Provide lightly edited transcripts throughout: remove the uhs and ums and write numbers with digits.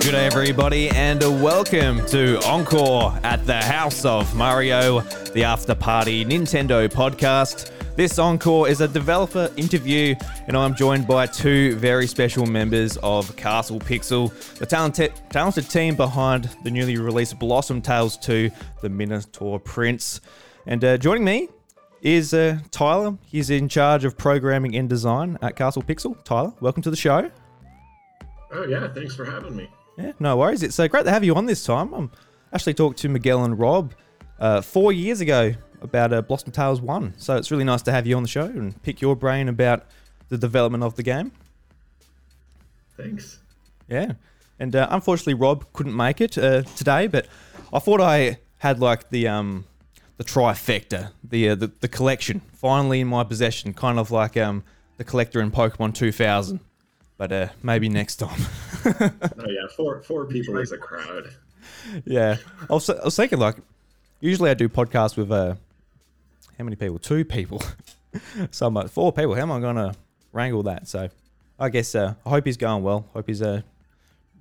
G'day everybody and welcome to Encore at the House of Mario, the After Party Nintendo podcast. This Encore is a developer interview and I'm joined by two very special members of Castle Pixel, the talented team behind the newly released Blossom Tales 2, The Minotaur Prince. And joining me is Tyler. He's in charge of programming and design at Castle Pixel. Tyler, welcome to the show. Oh yeah, thanks for having me. Yeah, no worries. It's great to have you on this time. I actually talked to Miguel and Rob 4 years ago about Blossom Tales 1, so it's really nice to have you on the show and pick your brain about the development of the game. Thanks. Yeah, and unfortunately Rob couldn't make it today, but I thought I had like the trifecta, the collection, finally in my possession, kind of like the collector in Pokemon 2000. But maybe next time. Oh yeah, four people is a crowd. Yeah, I was thinking like, usually I do podcasts with how many people? Two people. So I'm like, four people. How am I gonna wrangle that? So I guess I hope he's going well. Hope he's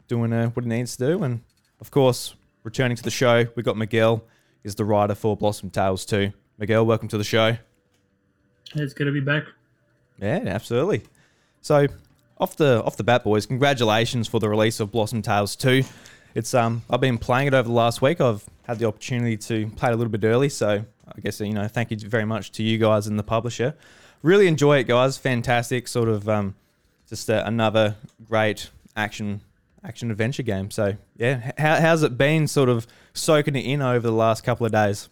doing what he needs to do. And of course, returning to the show, we got Miguel, is the writer for Blossom Tales 2. Miguel, welcome to the show. It's good to be back. Yeah, absolutely. So. Off the bat, boys, congratulations for the release of Blossom Tales 2. It's I've been playing it over the last week. I've had the opportunity to play it a little bit early, so I guess, you know, thank you very much to you guys and the publisher. Really enjoy it, guys. Fantastic, sort of just another great action adventure game. So yeah, how's it been sort of soaking it in over the last couple of days?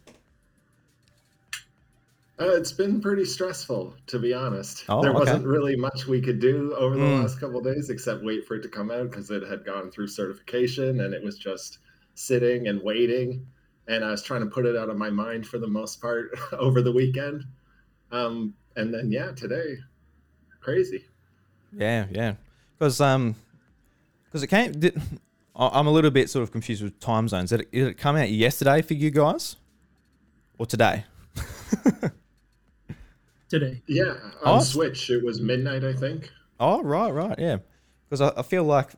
It's been pretty stressful, to be honest. Wasn't really much we could do over the last couple of days except wait for it to come out because it had gone through certification and it was just sitting and waiting. And I was trying to put it out of my mind for the most part over the weekend. And then, yeah, today, crazy. Yeah. Because it came... I'm a little bit sort of confused with time zones. Did it come out yesterday for you guys? Or today? Today. Yeah, on Switch it was midnight, I think. Oh, right, yeah. Because I feel like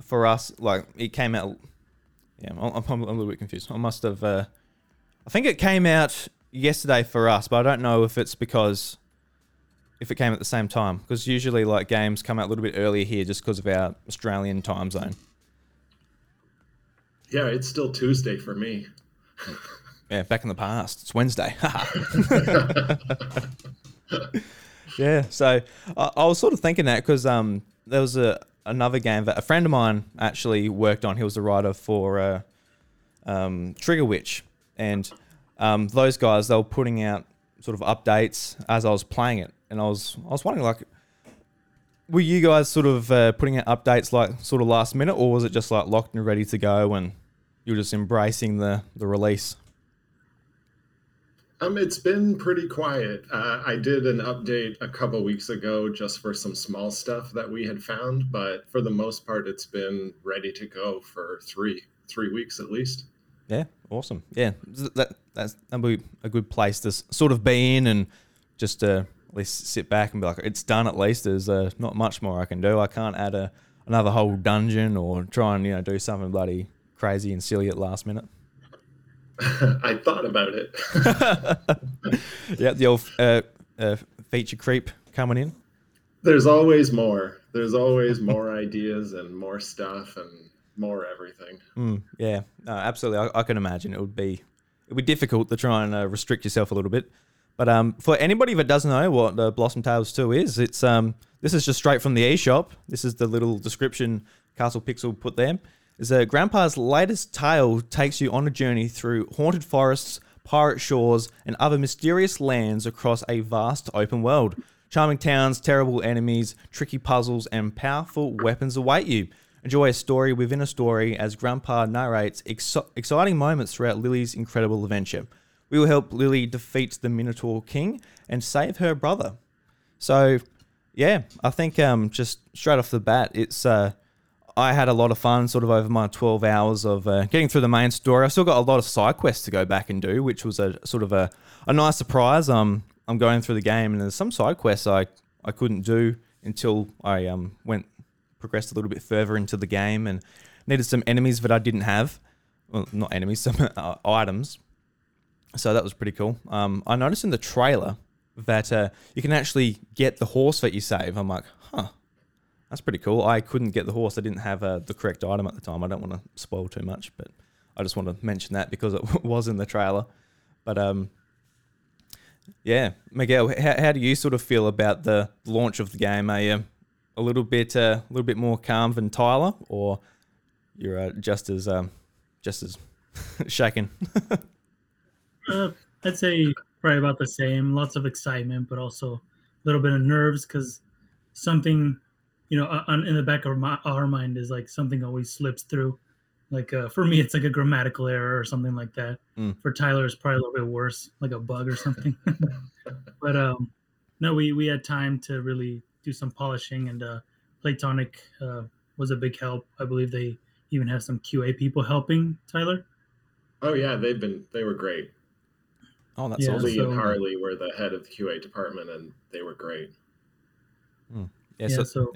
for us, like it came out. Yeah, I'm a little bit confused. I must have. I think it came out yesterday for us, but I don't know if it's because if it came at the same time. Because usually, like games come out a little bit earlier here, just because of our Australian time zone. Yeah, it's still Tuesday for me. Yeah, back in the past. It's Wednesday. Yeah, so I was sort of thinking that because there was another game that a friend of mine actually worked on. He was the writer for Trigger Witch. And those guys, they were putting out sort of updates as I was playing it. And I was wondering, like, were you guys sort of putting out updates like sort of last minute, or was it just like locked and ready to go and you were just embracing the release? It's been pretty quiet. I did an update a couple weeks ago just for some small stuff that we had found, but for the most part, it's been ready to go for three weeks at least. Yeah, awesome. Yeah, that'd be a good place to sort of be in and just at least sit back and be like, it's done at least. There's not much more I can do. I can't add another whole dungeon or try and, you know, do something bloody crazy and silly at last minute. I thought about it. Yeah, the old feature creep coming in. There's always more ideas and more stuff and more everything. Yeah, no, absolutely. I can imagine it would be difficult to try and restrict yourself a little bit. But for anybody that doesn't know what Blossom Tales 2 is, it's this is just straight from the eShop. This is the little description Castle Pixel put there. Is Grandpa's latest tale takes you on a journey through haunted forests, pirate shores, and other mysterious lands across a vast open world. Charming towns, terrible enemies, tricky puzzles, and powerful weapons await you. Enjoy a story within a story as Grandpa narrates exciting moments throughout Lily's incredible adventure. We will help Lily defeat the Minotaur King and save her brother. So, yeah, I think just straight off the bat, it's... I had a lot of fun sort of over my 12 hours of getting through the main story. I've still got a lot of side quests to go back and do, which was a sort of a nice surprise. I'm going through the game and there's some side quests I couldn't do until I progressed a little bit further into the game and needed some enemies that I didn't have. Well, not enemies, some items. So that was pretty cool. I noticed in the trailer that you can actually get the horse that you save. I'm like, huh, that's pretty cool. I couldn't get the horse. I didn't have the correct item at the time. I don't want to spoil too much, but I just want to mention that because it was in the trailer. But yeah, Miguel, how do you sort of feel about the launch of the game? Are you a little bit more calm than Tyler, or you're just as shaken? I'd say probably about the same. Lots of excitement, but also a little bit of nerves because something, you know, in the back of our mind is like something always slips through. Like for me, it's like a grammatical error or something like that. Mm. For Tyler, it's probably a little bit worse, like a bug or something. But no, we had time to really do some polishing, and Playtonic was a big help. I believe they even have some QA people helping Tyler. Oh yeah, they were great. Oh, that's awesome. Lee and Harley were the head of the QA department, and they were great. Mm. Yeah, so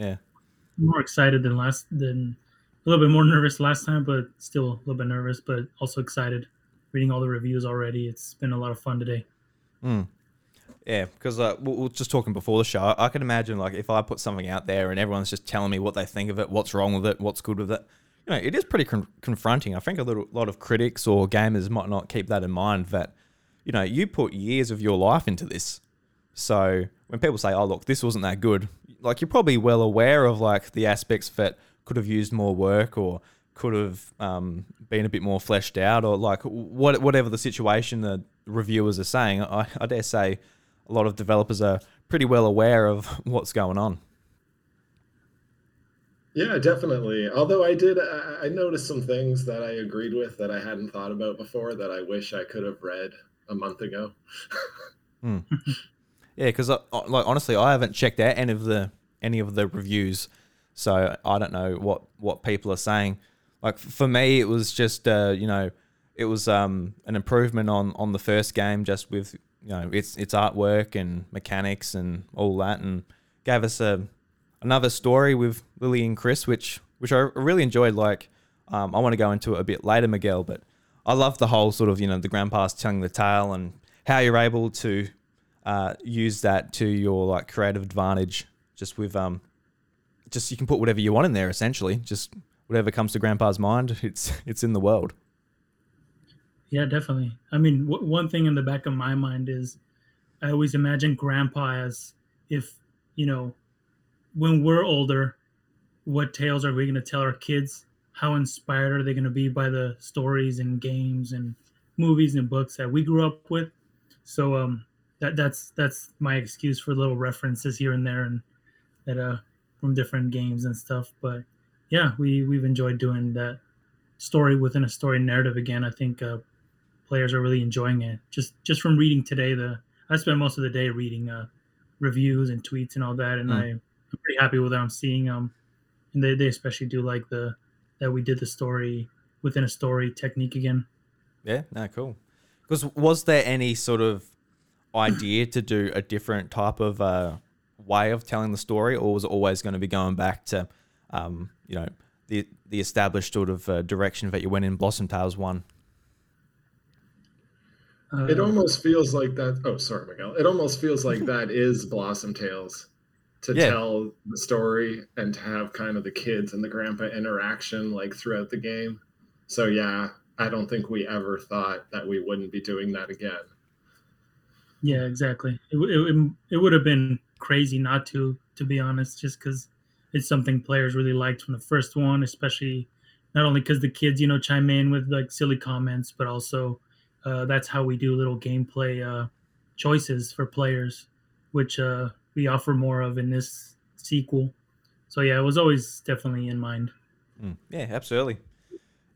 more excited than a little bit more nervous last time, but still a little bit nervous, but also excited. Reading all the reviews already, it's been a lot of fun today. Mm. Yeah, because we were just talking before the show. I can imagine, like, if I put something out there and everyone's just telling me what they think of it, what's wrong with it, what's good with it. You know, it is pretty confronting. I think a lot of critics or gamers might not keep that in mind that, you know, you put years of your life into this. So when people say, oh, look, this wasn't that good, like, you're probably well aware of, like, the aspects that could have used more work or could have been a bit more fleshed out, or, like, whatever the situation the reviewers are saying. I dare say a lot of developers are pretty well aware of what's going on. Yeah, definitely. Although I noticed some things that I agreed with that I hadn't thought about before that I wish I could have read a month ago. Mm. Yeah, because like, honestly, I haven't checked out any of the reviews, so I don't know what people are saying. Like, for me, it was just you know, it was an improvement on the first game, just with, you know, its artwork and mechanics and all that, and gave us another story with Lily and Chris, which I really enjoyed. Like, I want to go into it a bit later, Miguel, but I love the whole sort of, you know, the grandpa's telling the tale and how you're able to use that to your, like, creative advantage, just with just you can put whatever you want in there, essentially. Just whatever comes to grandpa's mind, it's in the world. Yeah, definitely. I mean, one thing in the back of my mind is I always imagine grandpa as, if, you know, when we're older, what tales are we going to tell our kids? How inspired are they going to be by the stories and games and movies and books that we grew up with? So that's my excuse for little references here and there, and that from different games and stuff. But yeah, we've enjoyed doing that story within a story narrative again. I think players are really enjoying it. Just from reading today, I spent most of the day reading reviews and tweets and all that, and I'm pretty happy with what I'm seeing. And they especially do like that we did the story within a story technique again. Yeah, no, cool. Because was there any sort of idea to do a different type of way of telling the story, or was it always going to be going back to, you know, the established sort of direction that you went in Blossom Tales 1? It almost feels like that. Oh, sorry, Miguel. It almost feels like that is Blossom Tales. Tell the story and to have kind of the kids and the grandpa interaction, like, throughout the game. So yeah, I don't think we ever thought that we wouldn't be doing that again. Yeah, exactly. It would have been crazy not to be honest, just because it's something players really liked from the first one, especially not only because the kids, you know, chime in with, like, silly comments, but also that's how we do little gameplay choices for players, which we offer more of in this sequel. So yeah, it was always definitely in mind. Yeah, absolutely.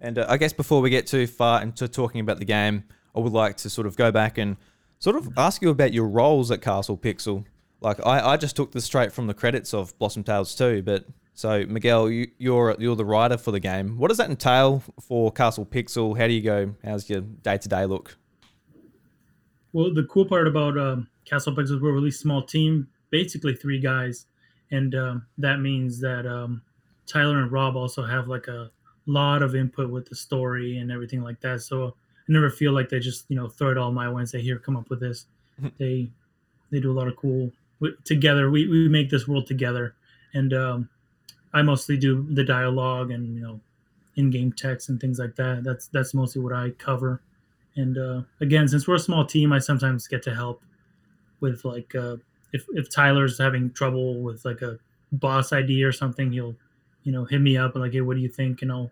And I guess before we get too far into talking about the game, I would like to sort of go back and sort of ask you about your roles at Castle Pixel. Like, I just took this straight from the credits of Blossom Tales 2, but So Miguel, you're the writer for the game. What does that entail for Castle Pixel? How do you go? How's your day-to-day look? Well, the cool part about Castle Pixel is we're a really small team, basically three guys. And that means that Tyler and Rob also have like a lot of input with the story and everything like that. So I never feel like they just, you know, throw it all my way and say, here, come up with this. They do a lot of cool together. We make this world together. And I mostly do the dialogue and, you know, in-game text and things like that. That's mostly what I cover. And again, since we're a small team, I sometimes get to help with like if Tyler's having trouble with like a boss idea or something, he'll, you know, hit me up and like, hey, what do you think? And I'll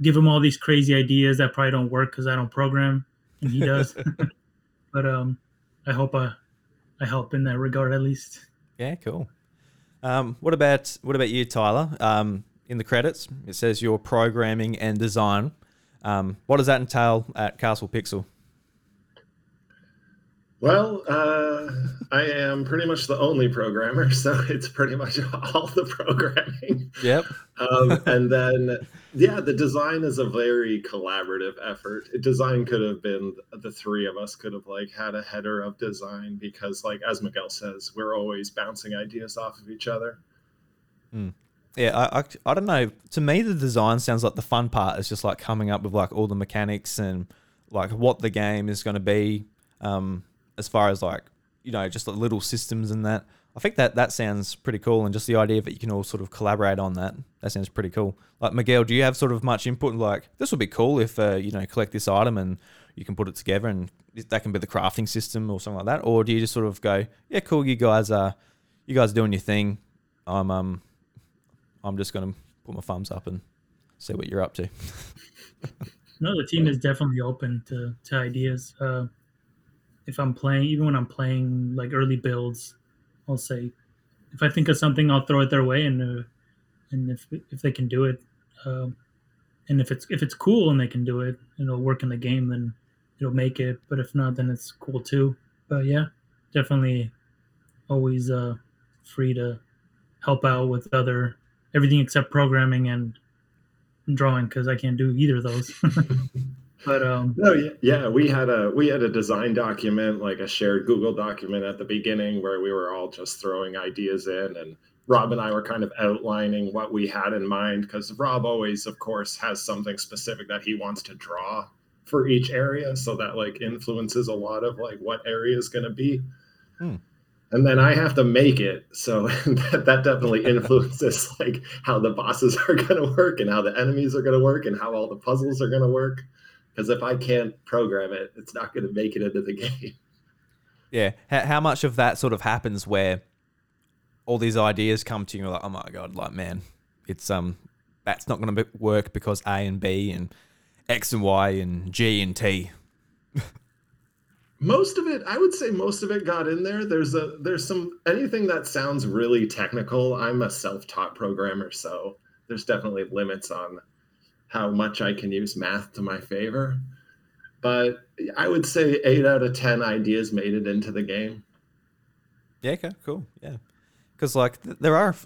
give him all these crazy ideas that probably don't work because I don't program and he does. But I hope I help in that regard at least. Yeah, cool. What about you, Tyler? In the credits, it says you're programming and design. What does that entail at Castle Pixel? Well, I am pretty much the only programmer, so it's pretty much all the programming. Yep. And then, yeah, the design is a very collaborative effort. Design could have been, the three of us could have like had a header of design because, like, as Miguel says, we're always bouncing ideas off of each other. Mm. Yeah, I don't know. To me, the design sounds like the fun part. It's just like coming up with like all the mechanics and like what the game is going to be. As far as like, you know, just the little systems and that. I think that sounds pretty cool. And just the idea that you can all sort of collaborate on that sounds pretty cool. Like, Miguel, do you have sort of much input? Like, this would be cool if, you know, collect this item and you can put it together and that can be the crafting system or something like that. Or do you just sort of go, yeah, cool, you guys are doing your thing. I'm just going to put my thumbs up and see what you're up to. No, the team is definitely open to ideas. If I'm playing, even when I'm playing like early builds, I'll say, if I think of something, I'll throw it their way, and if they can do it, and if it's cool and they can do it, and it'll work in the game, then it'll make it. But if not, then it's cool too. But yeah, definitely always free to help out with everything except programming and drawing because I can't do either of those. But we had a design document, like a shared Google document at the beginning where we were all just throwing ideas in, and Rob and I were kind of outlining what we had in mind because Rob always, of course, has something specific that he wants to draw for each area, so that like influences a lot of like what area is going to be. Hmm. And then I have to make it, so that definitely influences like how the bosses are going to work and how the enemies are going to work and how all the puzzles are going to work. Because if I can't program it, it's not going to make it into the game. Yeah. How much of that sort of happens where all these ideas come to you and you're like, oh my God, like, man, it's that's not going to work because A and B and X and Y and G and T. Most of it, I would say most of it got in there. There's anything that sounds really technical. I'm a self-taught programmer, so there's definitely limits on how much I can use math to my favor. But I would say 8 out of 10 ideas made it into the game. Yeah, okay, cool, yeah. Because, like, there are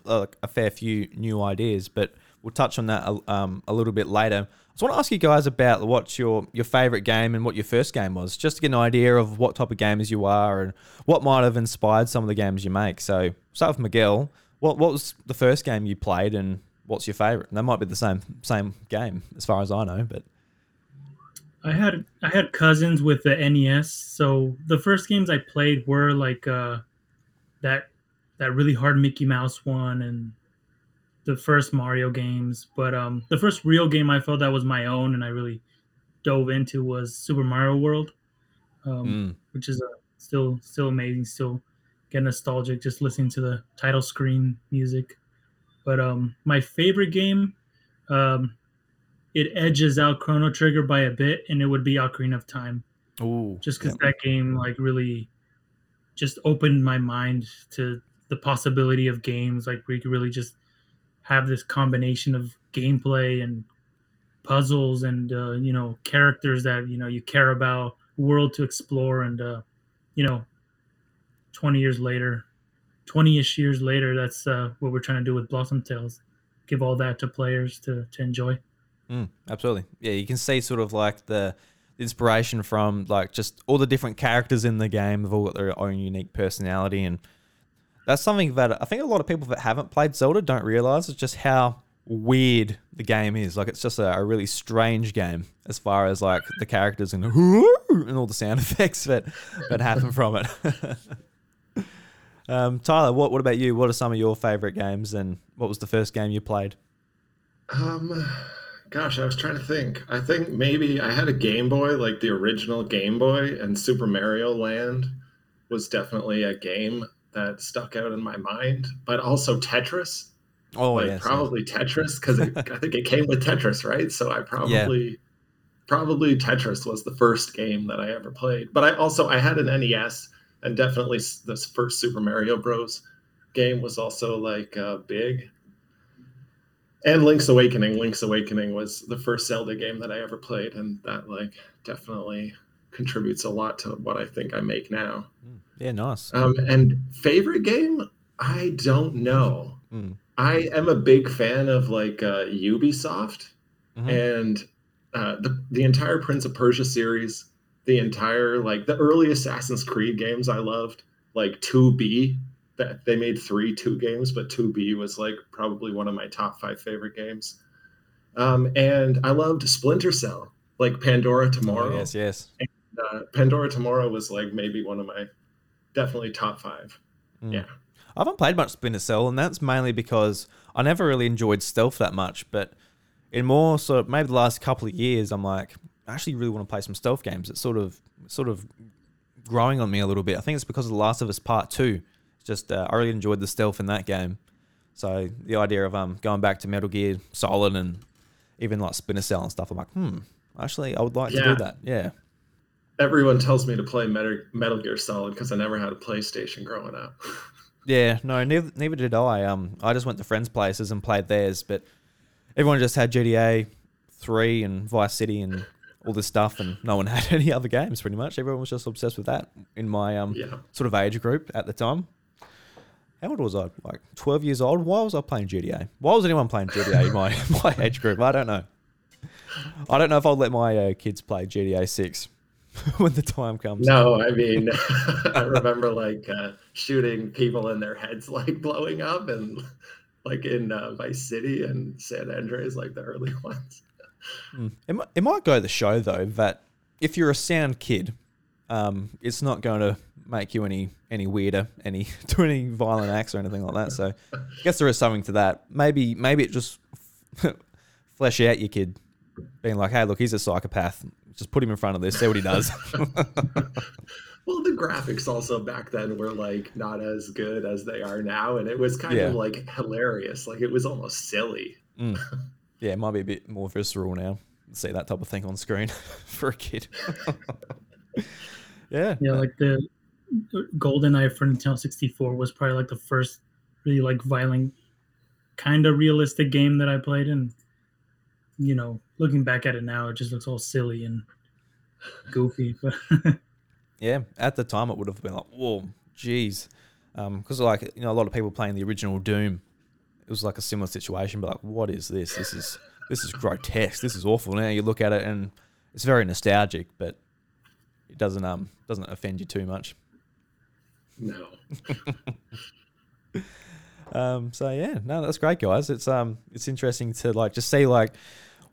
a fair few new ideas, but we'll touch on that a little bit later. I just want to ask you guys about what's your favourite game and what your first game was, just to get an idea of what type of gamers you are and what might have inspired some of the games you make. So, start with Miguel. What was the first game you played and what's your favorite? And that might be the same game as far as I know, but I had cousins with the NES, so the first games I played were like that really hard Mickey Mouse one and the first Mario games. But the first real game I felt that was my own and I really dove into was Super Mario World, which is still amazing. Still get nostalgic just listening to the title screen music. But my favorite game, it edges out Chrono Trigger by a bit, and it would be Ocarina of Time. Ooh, just because that game like really just opened my mind to the possibility of games. Like, we could really just have this combination of gameplay and puzzles and, you know, characters that, you know, you care about, world to explore. And, you know, 20-ish years later, that's what we're trying to do with Blossom Tales. give all that to players to enjoy. Absolutely. Yeah, you can see sort of like the inspiration from like just all the different characters in the game. They've all got their own unique personality, and that's something that I think a lot of people that haven't played Zelda don't realize, is just how weird the game is. Like, it's just a really strange game as far as like the characters and all the sound effects that happen from it. Tyler, what about you? What are some of your favorite games, and what was the first game you played? Gosh, I was trying to think. I think maybe I had a Game Boy, like the original Game Boy, and Super Mario Land was definitely a game that stuck out in my mind. But also Tetris. Oh, like, yes, probably yeah. Tetris, because I think it came with Tetris, right? So I probably Tetris was the first game that I ever played. But I had an NES, and definitely this first Super Mario Bros. Game was also like big. And Link's Awakening was the first Zelda game that I ever played, and that like definitely contributes a lot to what I think I make now. Yeah, nice. And favorite game? I don't know. I am a big fan of like Ubisoft, and the entire Prince of Persia series, the entire like the early Assassin's Creed games I loved, like 2B. That they made 2 games, but 2B was like probably one of my top 5 favorite games. And I loved Splinter Cell, like Pandora Tomorrow. Oh, yes. And, Pandora Tomorrow was like maybe one of my definitely top 5. Yeah. I haven't played much Splinter Cell, and that's mainly because I never really enjoyed stealth that much, but in more sort of maybe the last couple of years, I'm like, I actually really want to play some stealth games. It's sort of growing on me a little bit. I think it's because of The Last of Us Part 2. Just I really enjoyed the stealth in that game, so the idea of going back to Metal Gear Solid and even like Splinter Cell and stuff, I'm like, actually I would like to do that. Yeah. Everyone tells me to play Metal Gear Solid because I never had a PlayStation growing up. Yeah, no, neither did I. I just went to friends' places and played theirs, but everyone just had GTA 3 and Vice City and all this stuff, and no one had any other games pretty much. Everyone was just obsessed with that in my sort of age group at the time. How old was I? Like 12 years old? Why was I playing GTA? Why was anyone playing GTA in my age group? I don't know. I don't know if I'll let my kids play GTA 6 when the time comes. No, I mean, I remember like shooting people and their heads like blowing up, and like in Vice City and San Andreas, like the early ones. It might go the show though that if you're a sound kid, it's not going to make you any weirder, any violent acts or anything like that. So I guess there is something to that. Maybe it just flesh out your kid being like, hey, look, he's a psychopath. Just put him in front of this, see what he does. Well, the graphics also back then were like not as good as they are now. And it was kind of like hilarious. Like it was almost silly. Yeah, it might be a bit more visceral now. See that type of thing on screen for a kid. Yeah, like the GoldenEye for Nintendo 64 was probably like the first really like violent, kind of realistic game that I played, and you know, looking back at it now, it just looks all silly and goofy. Yeah, at the time it would have been like, whoa, geez, because like, you know, a lot of people playing the original Doom, it was like a similar situation, but like, what is this? This is grotesque. This is awful. Now you look at it and it's very nostalgic, but it doesn't offend you too much. No. So yeah, no, that's great, guys. It's interesting to like just see like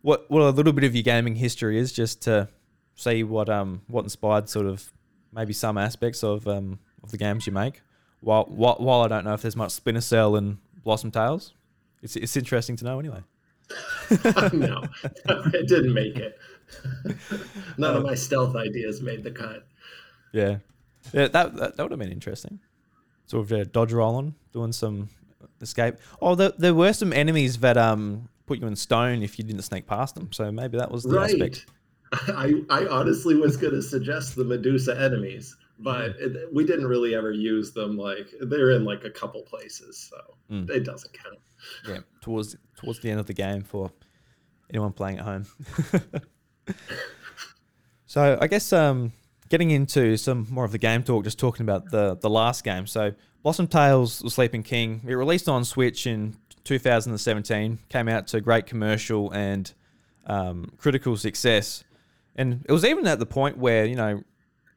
what a little bit of your gaming history is, just to see what inspired sort of maybe some aspects of the games you make. While I don't know if there's much Splinter Cell and Blossom Tales, it's interesting to know anyway. No, it didn't make it. None of my stealth ideas made the cut. Yeah, that would have been interesting. Sort of dodge rolling, doing some escape. Oh, there were some enemies that put you in stone if you didn't sneak past them. So maybe that was the aspect. I honestly was going to suggest the Medusa enemies, but we didn't really ever use them. Like they're in like a couple places, so it doesn't count. Yeah, towards the end of the game for anyone playing at home. So I guess getting into some more of the game talk, just talking about the last game. So Blossom Tales: The Sleeping King, it released on Switch in 2017, came out to great commercial and critical success. And it was even at the point where, you know,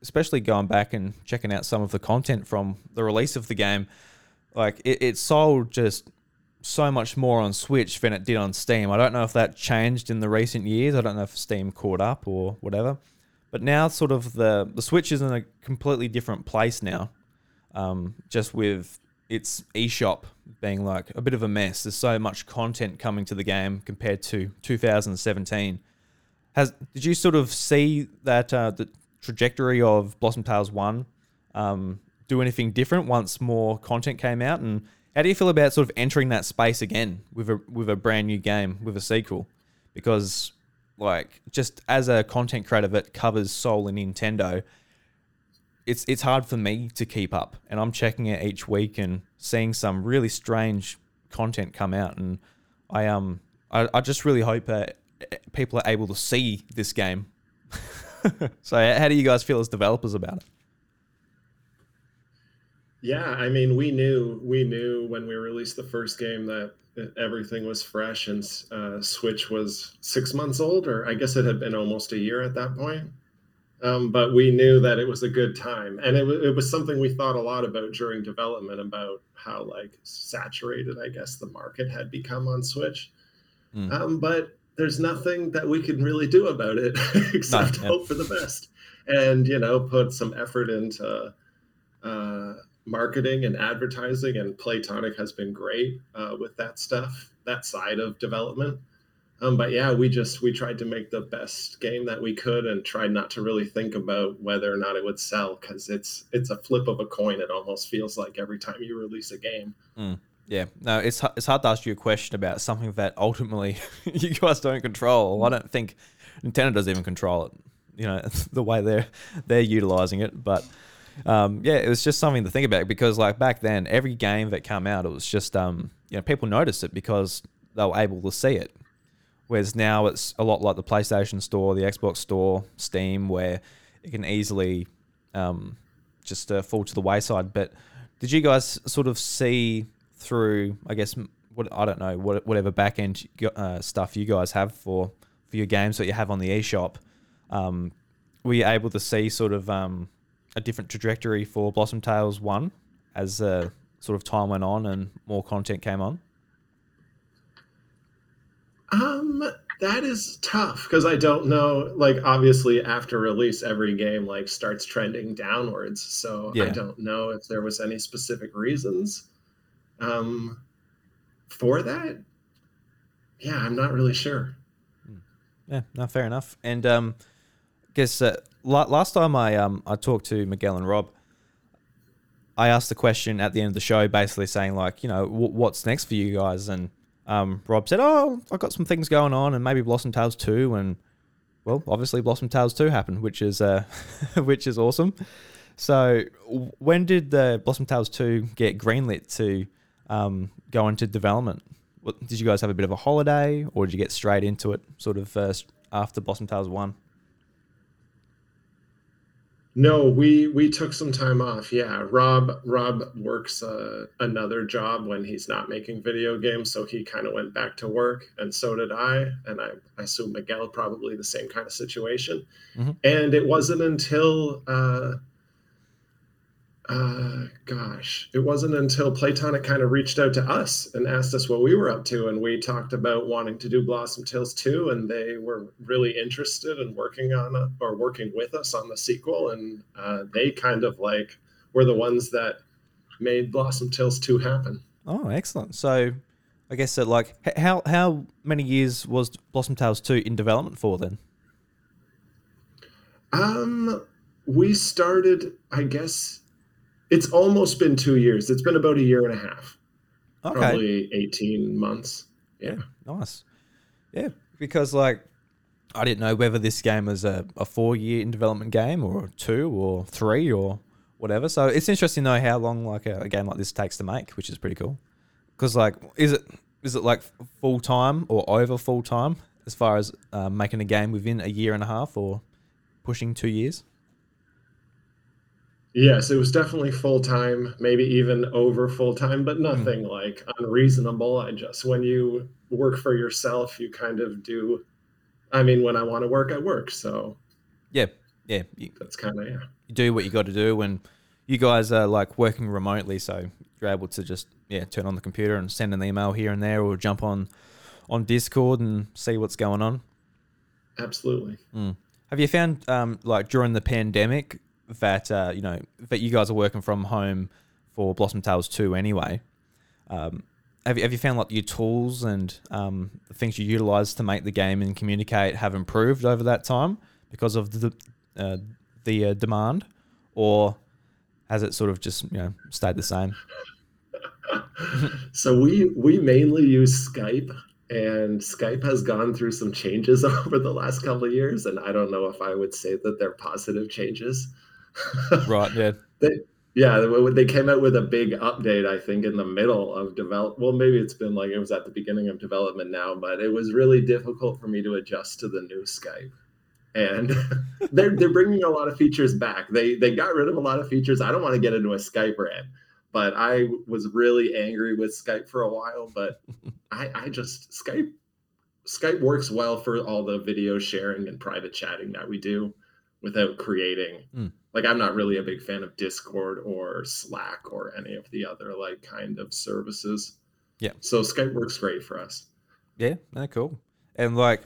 especially going back and checking out some of the content from the release of the game, like it sold just so much more on Switch than it did on Steam. I don't know if that changed in the recent years. I don't know if Steam caught up or whatever. But now sort of the Switch is in a completely different place now, just with its eShop being like a bit of a mess. There's so much content coming to the game compared to 2017. Did you sort of see that the trajectory of Blossom Tales 1 do anything different once more content came out? And how do you feel about sort of entering that space again with a brand new game, with a sequel? Because like just as a content creator that covers Soul and Nintendo, it's hard for me to keep up, and I'm checking it each week and seeing some really strange content come out, and I just really hope that people are able to see this game. So how do you guys feel as developers about it? Yeah, I mean, we knew when we released the first game that everything was fresh, and Switch was 6 months old, or I guess it had been almost a year at that point. But we knew that it was a good time, and it was something we thought a lot about during development, about how like saturated, I guess, the market had become on Switch. But there's nothing that we can really do about it except hope for the best, and you know, put some effort into marketing and advertising. And Playtonic has been great with that stuff, that side of development. But yeah, we tried to make the best game that we could and tried not to really think about whether or not it would sell, because it's a flip of a coin. It almost feels like every time you release a game. Yeah, no, it's hard to ask you a question about something that ultimately you guys don't control. I don't think Nintendo does even control it, you know, the way they're utilizing it. But yeah, it was just something to think about, because like back then, every game that came out, it was just you know, people noticed it because they were able to see it. Whereas now it's a lot like the PlayStation Store, the Xbox Store, Steam, where it can easily just fall to the wayside. But did you guys sort of see through, I guess, whatever back-end stuff you guys have for your games that you have on the eShop, were you able to see sort of a different trajectory for Blossom Tales 1 as sort of time went on and more content came on? That is tough, because I don't know, like obviously after release every game like starts trending downwards, so yeah. I don't know if there was any specific reasons for that. Yeah, I'm not really sure. Yeah, no, fair enough. And I guess last time I talked to Miguel and Rob, I asked the question at the end of the show, basically saying like, you know, what's next for you guys? And Rob said, oh, I've got some things going on, and maybe Blossom Tales 2, and well, obviously Blossom Tales 2 happened, which is which is awesome. So when did the Blossom Tales 2 get greenlit to go into development? Did you guys have a bit of a holiday, or did you get straight into it sort of after Blossom Tales 1? No, we took some time off. Yeah, Rob works another job when he's not making video games, so he kind of went back to work, and so did I, and I assume Miguel probably the same kind of situation. Mm-hmm. And it wasn't until Playtonic kind of reached out to us and asked us what we were up to, and we talked about wanting to do Blossom Tales 2, and they were really interested in working with us on the sequel, and they kind of like were the ones that made Blossom Tales 2 happen. Oh, excellent. So I guess that like how many years was Blossom Tales 2 in development for then? We started, I guess, it's almost been 2 years. It's been about a year and a half. Okay. Probably 18 months. Yeah. Nice. Yeah, because like I didn't know whether this game was a 4-year in development game or 2 or 3 or whatever. So it's interesting to know how long like a game like this takes to make, which is pretty cool. Because like is it like full time or over full time as far as making a game within a year and a half or pushing 2 years? Yes, it was definitely full-time, maybe even over full-time, but nothing like unreasonable. I just, when you work for yourself, you kind of do, I mean, when I want to work, I work. So yeah. That's kind of, yeah. You do what you got to do, and you guys are like working remotely, so you're able to just, turn on the computer and send an email here and there, or jump on Discord and see what's going on. Absolutely. Have you found, like during the pandemic, that that you guys are working from home for Blossom Tales 2 anyway, have you found like your tools and the things you utilize to make the game and communicate have improved over that time because of the demand, or has it sort of just stayed the same? So we mainly use Skype, and Skype has gone through some changes over the last couple of years, and I don't know if I would say that they're positive changes. Right, yeah. They came out with a big update, I think, in the middle of development. Well, maybe it's been like it was at the beginning of development now, but it was really difficult for me to adjust to the new Skype. And they're bringing a lot of features back. They got rid of a lot of features. I don't want to get into a Skype rant, but I was really angry with Skype for a while. But Skype works well for all the video sharing and private chatting that we do, without creating like, I'm not really a big fan of Discord or Slack or any of the other like kind of services. Yeah. So Skype works great for us. Yeah. Cool. And like,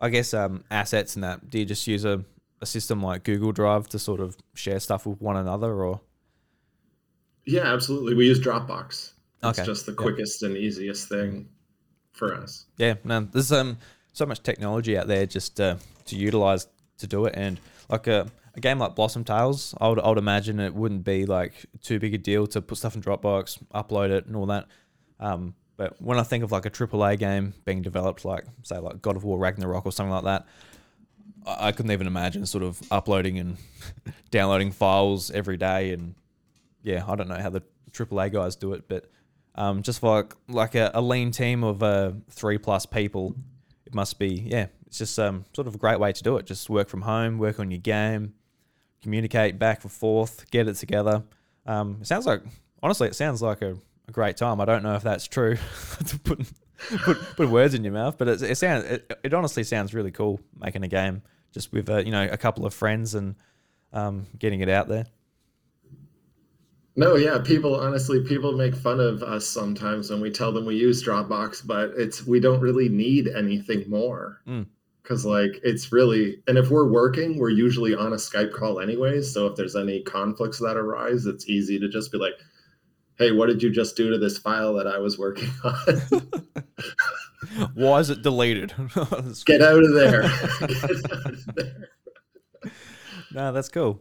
I guess assets and that, do you just use a system like Google Drive to sort of share stuff with one another, or? Yeah, absolutely. We use Dropbox. It's just the quickest and easiest thing for us. Yeah. Man, there's so much technology out there just to utilize to do it. And like a game like Blossom Tales, I would imagine it wouldn't be like too big a deal to put stuff in Dropbox, upload it and all that. But when I think of like a AAA game being developed, like say like God of War Ragnarok or something like that, I couldn't even imagine sort of uploading and downloading files every day. And yeah, I don't know how the AAA guys do it, but just for like a lean team of 3+ people, it must be, it's just sort of a great way to do it. Just work from home, work on your game, communicate back and forth, get it together. It sounds like, honestly, it sounds like a great time. I don't know if that's true to put words in your mouth, but it honestly sounds really cool, making a game just with a couple of friends and getting it out there. No, yeah, people make fun of us sometimes when we tell them we use Dropbox, but we don't really need anything more. Because like, it's really, and if we're working, we're usually on a Skype call anyways. So if there's any conflicts that arise, it's easy to just be like, hey, what did you just do to this file that I was working on? Why is it deleted? Get out of there. No, that's cool.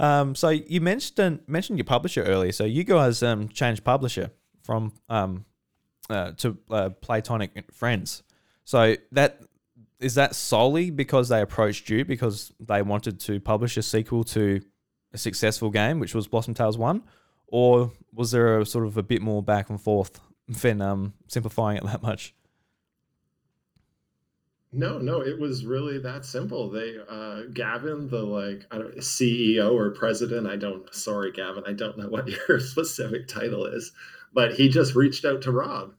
So you mentioned your publisher earlier. So you guys changed publisher from to Playtonic Friends. So that is that solely because they approached you because they wanted to publish a sequel to a successful game, which was Blossom Tales 1, or was there a sort of a bit more back and forth than simplifying it that much? No, it was really that simple. They, Gavin, the CEO or president, sorry, Gavin, I don't know what your specific title is, but he just reached out to Rob,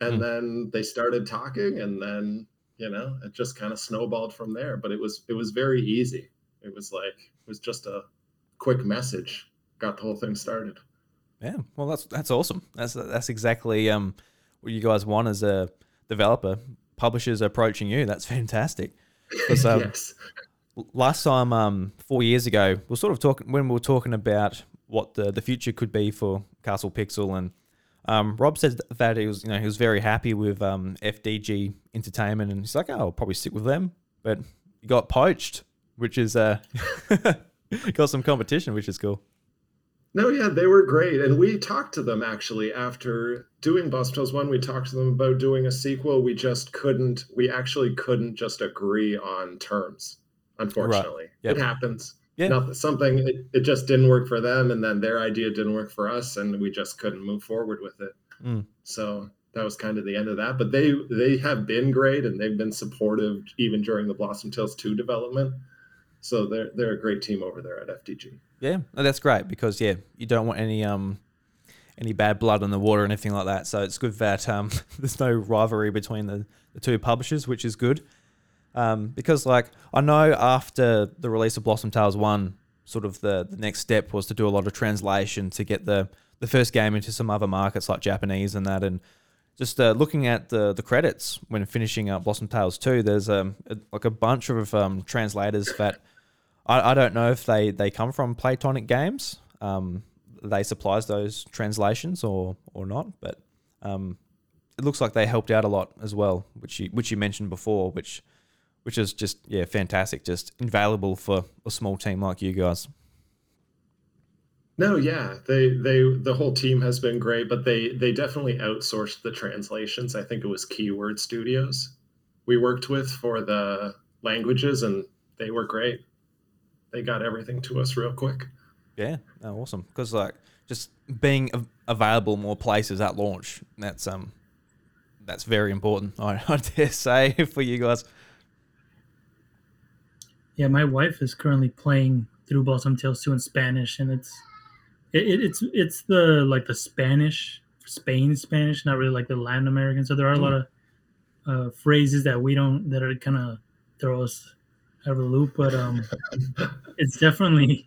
and then they started talking, and then, it just kind of snowballed from there, but it was very easy. It was just a quick message, got the whole thing started. Yeah. Well, that's awesome. That's exactly, what you guys want as a developer. Publishers approaching you. That's fantastic. Yes. Last time, 4 years ago, we were sort of talking when we were talking about what the future could be for Castle Pixel, and Rob said that he was very happy with FDG Entertainment, and he's like, oh, I'll probably stick with them, but you got poached, which is got some competition, which is cool. No, yeah, they were great. And we talked to them, actually, after doing Blossom Tales 1, we talked to them about doing a sequel. We actually couldn't just agree on terms, unfortunately. Right. Yep. It happens. Yep. It just didn't work for them, and then their idea didn't work for us, and we just couldn't move forward with it. So that was kind of the end of that. But they have been great, and they've been supportive even during the Blossom Tales 2 development. So they're a great team over there at FDG. Yeah, no, that's great because yeah, you don't want any bad blood on the water or anything like that. So it's good that there's no rivalry between the two publishers, which is good. Because like I know after the release of Blossom Tales 1, sort of the next step was to do a lot of translation to get the first game into some other markets like Japanese and that. And just looking at the credits when finishing up Blossom Tales 2, there's a bunch of translators that I don't know if they come from Playtonic Games. They supplies those translations or not, but it looks like they helped out a lot as well, which you mentioned before, which is just yeah fantastic, just invaluable for a small team like you guys. No, yeah, they the whole team has been great, but they definitely outsourced the translations. I think it was Keyword Studios we worked with for the languages, and they were great. They got everything to us real quick. Yeah, oh, awesome. Because like just being available in more places at launch, that's very important. I dare say for you guys. Yeah, my wife is currently playing through Blossom Tales 2 in Spanish, and it's the like the Spanish, not really like the Latin American. So there are a lot of phrases that are kind of throw us out of the loop, but it's definitely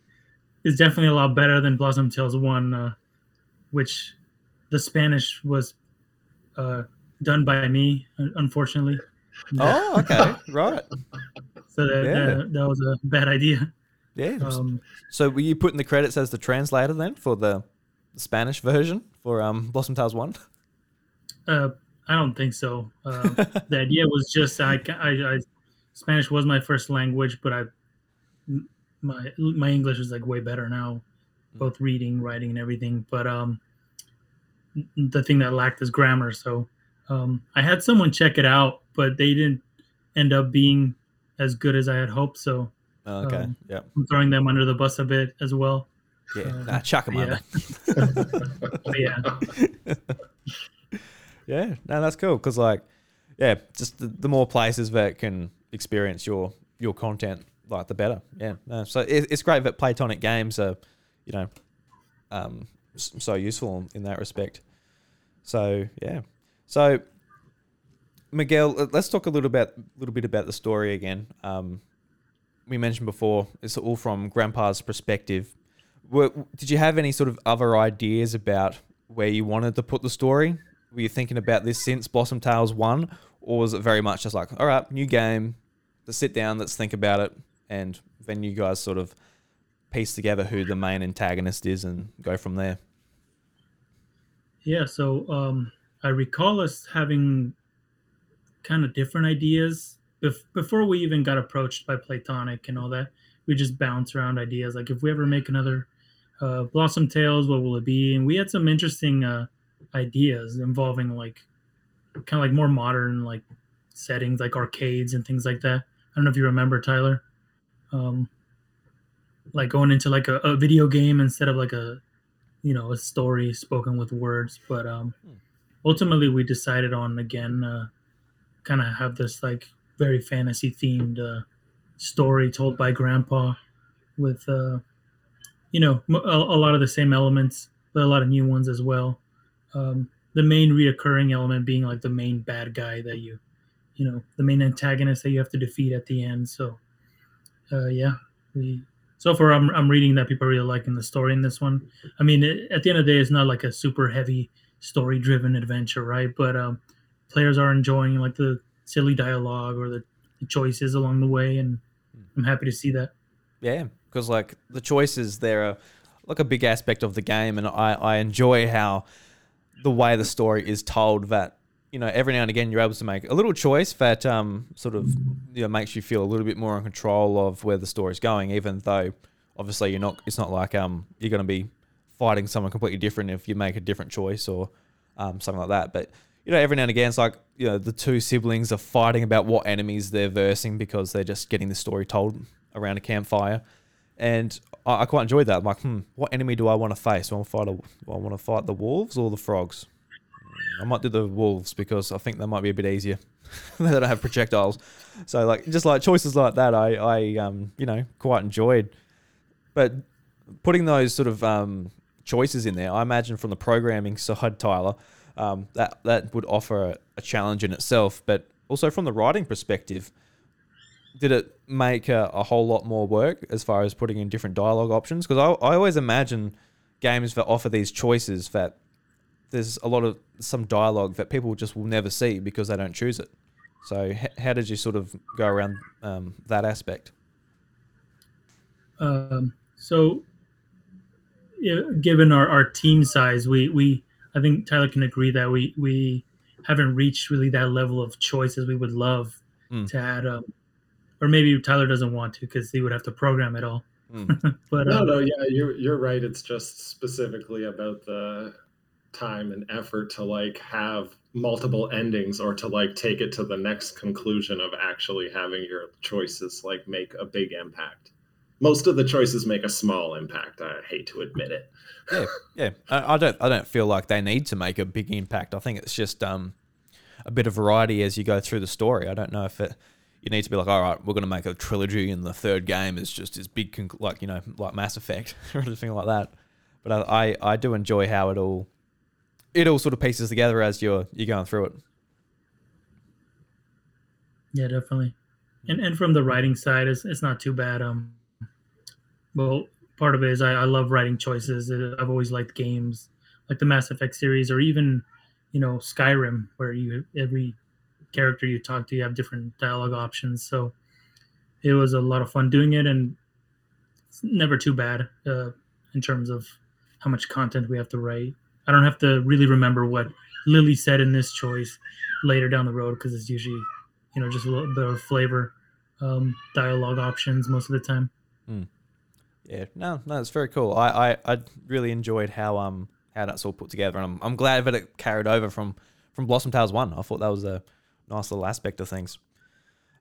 a lot better than Blossom Tales 1, which the Spanish was done by me, unfortunately. Oh, okay, right. So that was a bad idea. Yeah. So were you putting the credits as the translator then for the Spanish version for Blossom Tales 1? I don't think so. The idea was just Spanish was my first language, but my English is like way better now, both reading, writing, and everything. But the thing that lacked is grammar. So I had someone check it out, but they didn't end up being as good as I had hoped. So okay, yeah, I'm throwing them under the bus a bit as well. Yeah, chuck them under. Yeah, yeah. No, that's cool because like, yeah, just the more places that can experience your content, like the better. Yeah. No, so it's great that Playtonic Games are, you know, so useful in that respect. So yeah. So Miguel, let's talk a little bit about the story again. We mentioned before it's all from Grandpa's perspective. Did you have any sort of other ideas about where you wanted to put the story? Were you thinking about this since Blossom Tales 1, or was it very much just like, all right, new game, let's sit down, let's think about it, and then you guys sort of piece together who the main antagonist is and go from there? Yeah, so I recall us having kind of different ideas before we even got approached by Playtonic and all that. We just bounce around ideas like, if we ever make another Blossom Tales, what will it be? And we had some interesting ideas involving like kind of like more modern like settings, like arcades and things like that. I don't know if you remember, Tyler, like going into like a video game instead of like a, you know, a story spoken with words. But ultimately we decided on, again, kind of have this like very fantasy themed story told by Grandpa with you know, a lot of the same elements, but a lot of new ones as well. The main reoccurring element being like the main bad guy that you know, the main antagonist that you have to defeat at the end. So yeah, so far I'm reading that people are really liking the story in this one. I mean, at the end of the day, it's not like a super heavy story driven adventure, right? But players are enjoying like the silly dialogue or the choices along the way, and I'm happy to see that. Yeah, because like the choices, they're like a big aspect of the game, and I enjoy how the way the story is told, that, you know, every now and again you're able to make a little choice that sort of, you know, makes you feel a little bit more in control of where the story's going, even though obviously you're not, it's not like you're going to be fighting someone completely different if you make a different choice or something like that. But you know, every now and again, it's like, you know, the two siblings are fighting about what enemies they're versing because they're just getting the story told around a campfire, and I quite enjoyed that. I'm like, what enemy do I want to face? Do I want to fight the wolves or the frogs? I might do the wolves because I think that might be a bit easier. They don't have projectiles, so like just like choices like that, I you know, quite enjoyed. But putting those sort of choices in there, I imagine from the programming side, Tyler, that would offer a challenge in itself. But also from the writing perspective, did it make a whole lot more work as far as putting in different dialogue options? Because I always imagine games that offer these choices that there's a lot of some dialogue that people just will never see because they don't choose it. So how did you sort of go around that aspect? Given our team size, we I think Tyler can agree that we haven't reached really that level of choice as we would love to add up. Or maybe Tyler doesn't want to because he would have to program it all. But no, you're right. It's just specifically about the time and effort to like have multiple endings or to like take it to the next conclusion of actually having your choices like make a big impact. Most of the choices make a small impact. I hate to admit it. Yeah. I don't feel like they need to make a big impact. I think it's just a bit of variety as you go through the story. I don't know if it. You need to be like, all right, we're going to make a trilogy and the third game is just this big, like Mass Effect or anything like that. But I do enjoy how it all sort of pieces together as you're going through it. Yeah, definitely. And from the writing side, it's not too bad. Well, part of it is I love writing choices. I've always liked games like the Mass Effect series or even, Skyrim, where every character you talk to, you have different dialogue options. So it was a lot of fun doing it, and it's never too bad in terms of how much content we have to write. I don't have to really remember what Lily said in this choice later down the road because it's usually, just a little bit of flavor, dialogue options most of the time. Yeah, no, it's very cool. I really enjoyed how that's all put together, and I'm glad that it carried over from Blossom Tales 1. I thought that was a nice little aspect of things.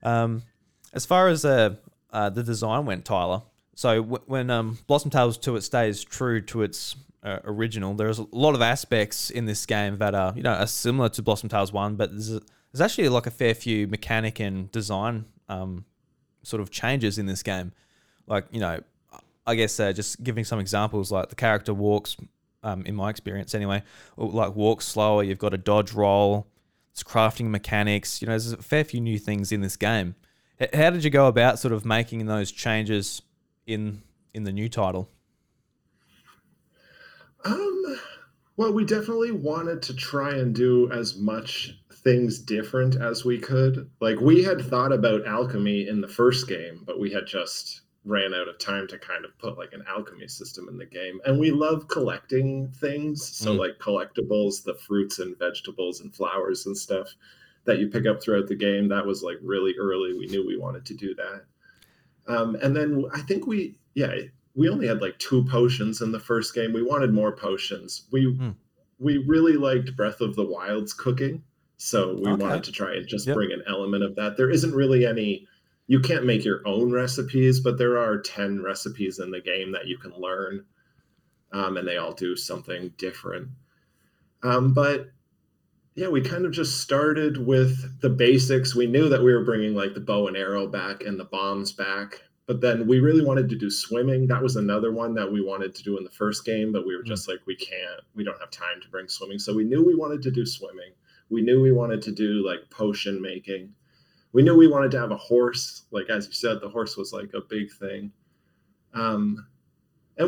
As far as the design went, Tyler, so when Blossom Tales 2, it stays true to its original. There's a lot of aspects in this game that are similar to Blossom Tales 1, but there's actually like a fair few mechanic and design sort of changes in this game. Like, I guess just giving some examples, like the character walks, in my experience anyway, like walks slower, you've got a dodge roll, crafting mechanics, there's a fair few new things in this game. How did you go about sort of making those changes in the new title? Well, we definitely wanted to try and do as much things different as we could. Like, we had thought about alchemy in the first game, but we had just ran out of time to kind of put like an alchemy system in the game. And we love collecting things. So like collectibles, the fruits and vegetables and flowers and stuff that you pick up throughout the game. That was like really early. We knew we wanted to do that. And then I think we only had like 2 potions in the first game. We wanted more potions. We really liked Breath of the Wild's cooking. So we wanted to try and just bring an element of that. There isn't really any, you can't make your own recipes, but there are 10 recipes in the game that you can learn, and they all do something different. We kind of just started with the basics. We knew that we were bringing like the bow and arrow back and the bombs back, but then we really wanted to do swimming. That was another one that we wanted to do in the first game, but we were just like, we don't have time to bring swimming. So we knew we wanted to do swimming. We knew we wanted to do like potion making. We knew we wanted to have a horse. Like, as you said, the horse was like a big thing. And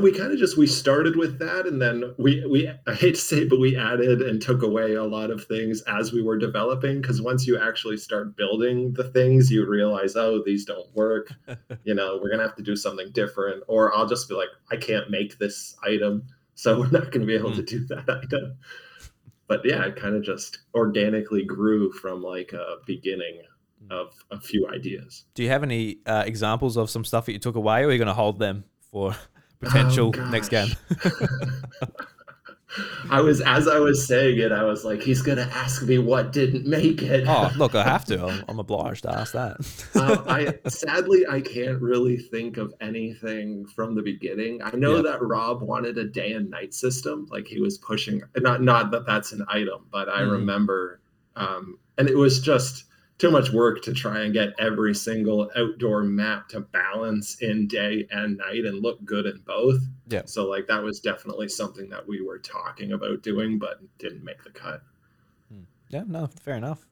we kind of just, we started with that. And then we I hate to say, but we added and took away a lot of things as we were developing. Because once you actually start building the things, you realize, oh, these don't work. We're going to have to do something different. Or I'll just be like, I can't make this item. So we're not going to be able to do that item. But yeah, it kind of just organically grew from like a beginning of a few ideas. Do you have any examples of some stuff that you took away, or are you going to hold them for potential next game? I was like, he's going to ask me what didn't make it. Oh, look, I have to. I'm obliged to ask that. I can't really think of anything from the beginning. I know that Rob wanted a day and night system. Like, he was pushing, not that that's an item, but I remember, and it was just too much work to try and get every single outdoor map to balance in day and night and look good in both. Yeah. So like that was definitely something that we were talking about doing, but didn't make the cut. Yeah, no, fair enough.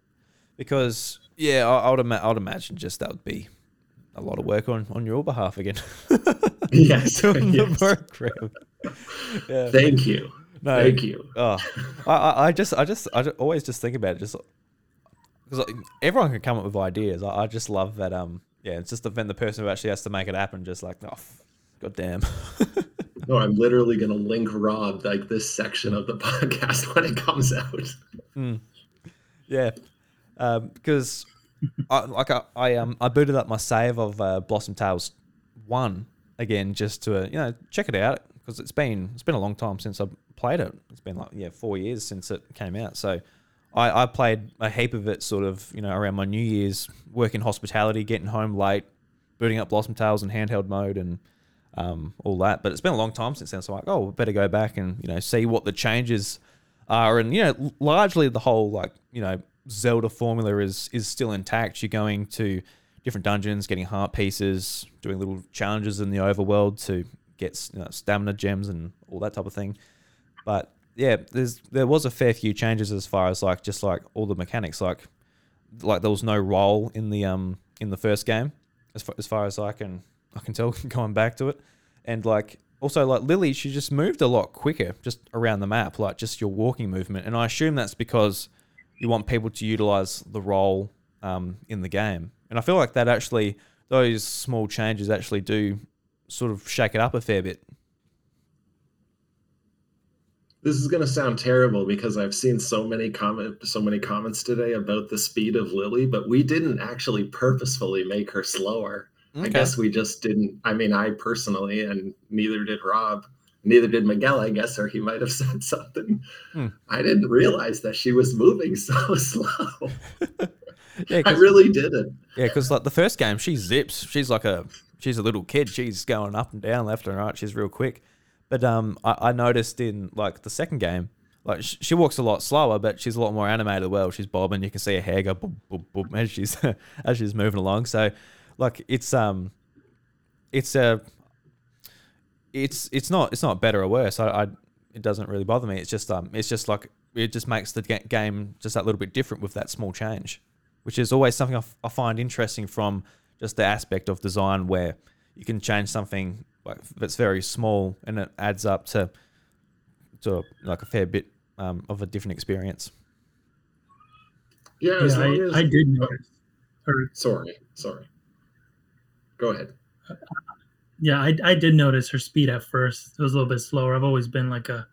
Because yeah, I would imagine just that would be a lot of work on your behalf again. Yes. Yes. Yeah. Thank you. No, thank you. Oh, I just always just think about it, just because like, everyone can come up with ideas. I just love that. Yeah, it's just the person who actually has to make it happen. Just like, oh, goddamn. No, I'm literally gonna link Rob like this section of the podcast when it comes out. Mm. Yeah, because I booted up my save of Blossom Tales 1 again just to check it out, because it's been a long time since I've played it. It's been like 4 years since it came out. So I played a heap of it sort of around my New Year's, working hospitality, getting home late, booting up Blossom Tales in handheld mode and all that. But it's been a long time since then, so I'm like, oh, we better go back and see what the changes are. And largely the whole Zelda formula is still intact. You're going to different dungeons, getting heart pieces, doing little challenges in the overworld to get stamina gems and all that type of thing. But yeah, there was a fair few changes as far as all the mechanics. Like there was no roll in the first game, as far as I can tell going back to it. And also Lily, she just moved a lot quicker just around the map, just your walking movement. And I assume that's because you want people to utilize the roll in the game. And I feel like that actually, those small changes actually do sort of shake it up a fair bit. This is going to sound terrible because I've seen so many comments today about the speed of Lily, but we didn't actually purposefully make her slower. Okay. I guess we just didn't. I mean, I personally, and neither did Rob, neither did Miguel, I guess, or he might have said something. I didn't realize that she was moving so slow. Yeah, I really didn't. Yeah, because the first game, she zips. She's a little kid. She's going up and down, left and right. She's real quick. But I noticed in the second game, she walks a lot slower, but she's a lot more animated. Well, she's bobbing. You can see her hair go boop boop boop as she's as she's moving along. So it's not better or worse. It doesn't really bother me. It just makes the game just that little bit different with that small change, which is always something I find interesting from just the aspect of design, where you can change something that's very small and it adds up to a fair bit of a different experience. Yeah, I did notice. Sorry. Go ahead. Yeah, I did notice her speed at first. It was a little bit slower. I've always been I don't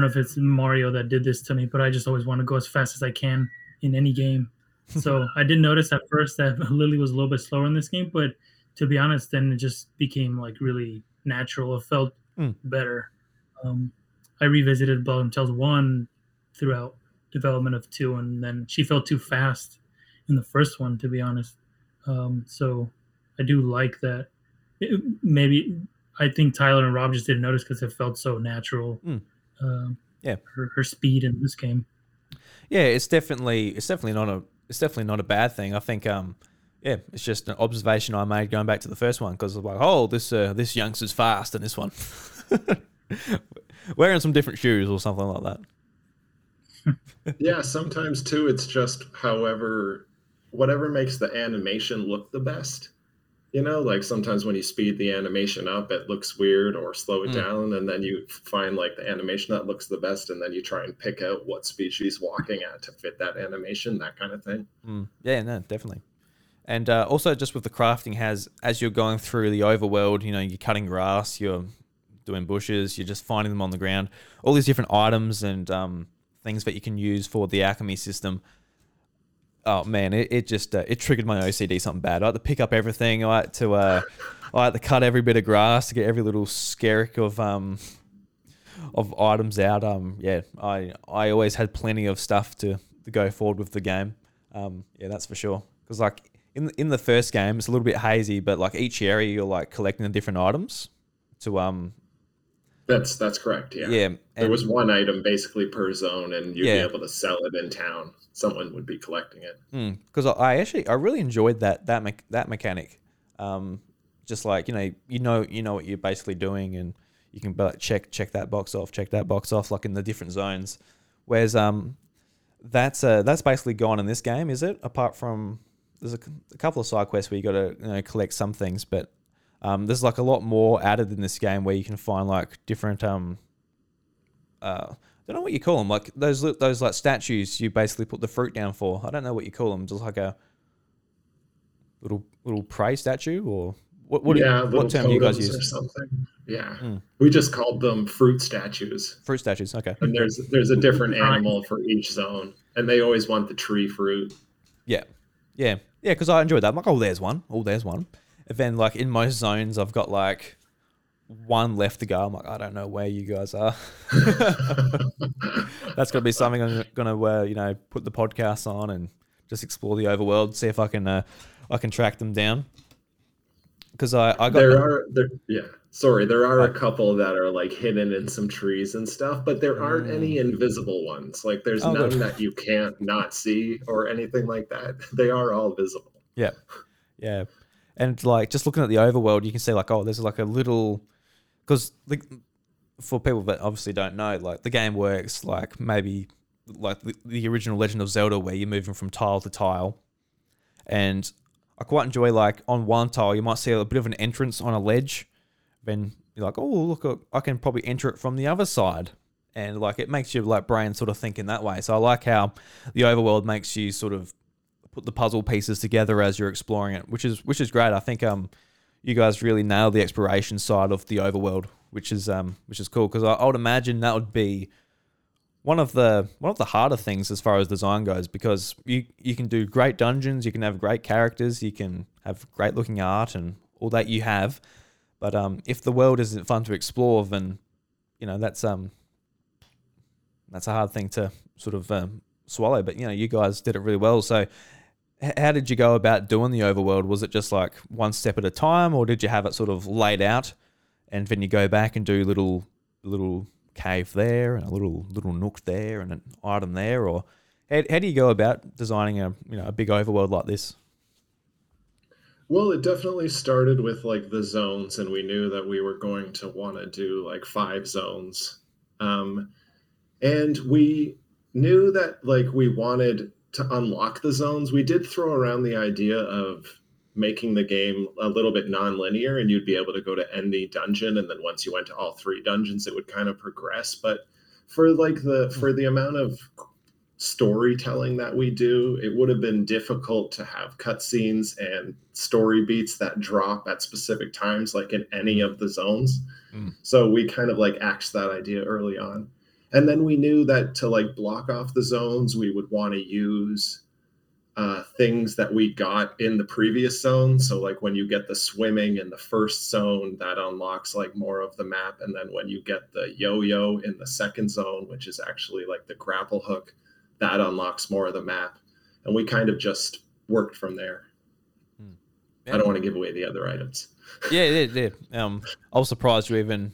know if it's Mario that did this to me, but I just always want to go as fast as I can in any game. So I did notice at first that Lily was a little bit slower in this game, but to be honest, then it just became really natural. It felt better. I revisited Blossom Tales 1 throughout development of 2, and then she felt too fast in the first one, to be honest. So I do like that. I think Tyler and Rob just didn't notice because it felt so natural. Her speed in this game. Yeah, it's definitely not a bad thing. I think it's just an observation I made going back to the first one, because I was like, oh, this youngster's fast in this one, wearing some different shoes or something like that. Yeah, sometimes too, it's just whatever makes the animation look the best. Sometimes when you speed the animation up, it looks weird, or slow it down, and then you find the animation that looks the best, and then you try and pick out what speed she's walking at to fit that animation, that kind of thing. Yeah, no, definitely. And also just with the crafting, as you're going through the overworld, you're cutting grass, you're doing bushes, you're just finding them on the ground, all these different items and things that you can use for the alchemy system. Oh man, it just triggered my OCD something bad. I had to pick up everything. I had to cut every bit of grass to get every little skerrick of items out. I always had plenty of stuff to go forward with the game. That's for sure. Because in the first game, it's a little bit hazy, but each area you're collecting the different items to That's correct. Yeah. Yeah. There was one item basically per zone, and you'd be able to sell it in town. Someone would be collecting it. Because I really enjoyed that mechanic. Just like you know what you're basically doing, and you can like check that box off, like in the different zones. Whereas that's basically gone in this game, is it? Apart from there's a couple of side quests where you got to collect some things, but there's like a lot more added in this game where you can find like different I don't know what you call them, like those like statues you basically put the fruit down for. I don't know what you call them, just like a little prey statue or what term do you guys use? Or something. Yeah, we just called them fruit statues. Fruit statues, okay. And there's a different animal for each zone, and they always want the tree fruit. Yeah. Because I enjoyed that. I'm like, there's one. And then, like, in most zones, I've got, like, one left to go. I'm like, I don't know where you guys are. That's going to be something I'm going to, put the podcast on and just explore the overworld, see if I can track them down. Because there are a couple that are, like, hidden in some trees and stuff, but there aren't any invisible ones. Like, there's none that you can't not see or anything like that. They are all visible. Yeah. And like just looking at the overworld, you can see like, there's like a little, because like, for people that obviously don't know, like the game works like maybe like the original Legend of Zelda where you're moving from tile to tile. And I quite enjoy like on one tile, you might see a bit of an entrance on a ledge. Then you're like, look, I can probably enter it from the other side. And like it makes your like brain sort of think in that way. So I like how the overworld makes you sort of put the puzzle pieces together as you're exploring it, which is great. I think you guys really nailed the exploration side of the overworld, which is cool, because I would imagine that would be one of the harder things as far as design goes, because you can do great dungeons, you can have great characters, you can have great looking art and all that you have, but if the world isn't fun to explore, then that's a hard thing to sort of swallow. But you guys did it really well. So how did you go about doing the overworld? Was it just like one step at a time, or did you have it sort of laid out and then you go back and do little cave there and a little nook there and an item there? Or how do you go about designing a big overworld like this? Well, it definitely started with like the zones, and we knew that we were going to want to do like 5 zones. And we knew that like we wanted to unlock the zones. We did throw around the idea of making the game a little bit non-linear, and you'd be able to go to any dungeon, and then once you went to all 3 dungeons it would kind of progress. But for like the amount of storytelling that we do, it would have been difficult to have cutscenes and story beats that drop at specific times like in any of the zones. So we kind of like axed that idea early on. And then we knew that to like block off the zones, we would want to use things that we got in the previous zone. So like when you get the swimming in the first zone, that unlocks like more of the map. And then when you get the yo-yo in the second zone, which is actually like the grapple hook, that unlocks more of the map. And we kind of just worked from there. Yeah. I don't want to give away the other items. Yeah. I was surprised you even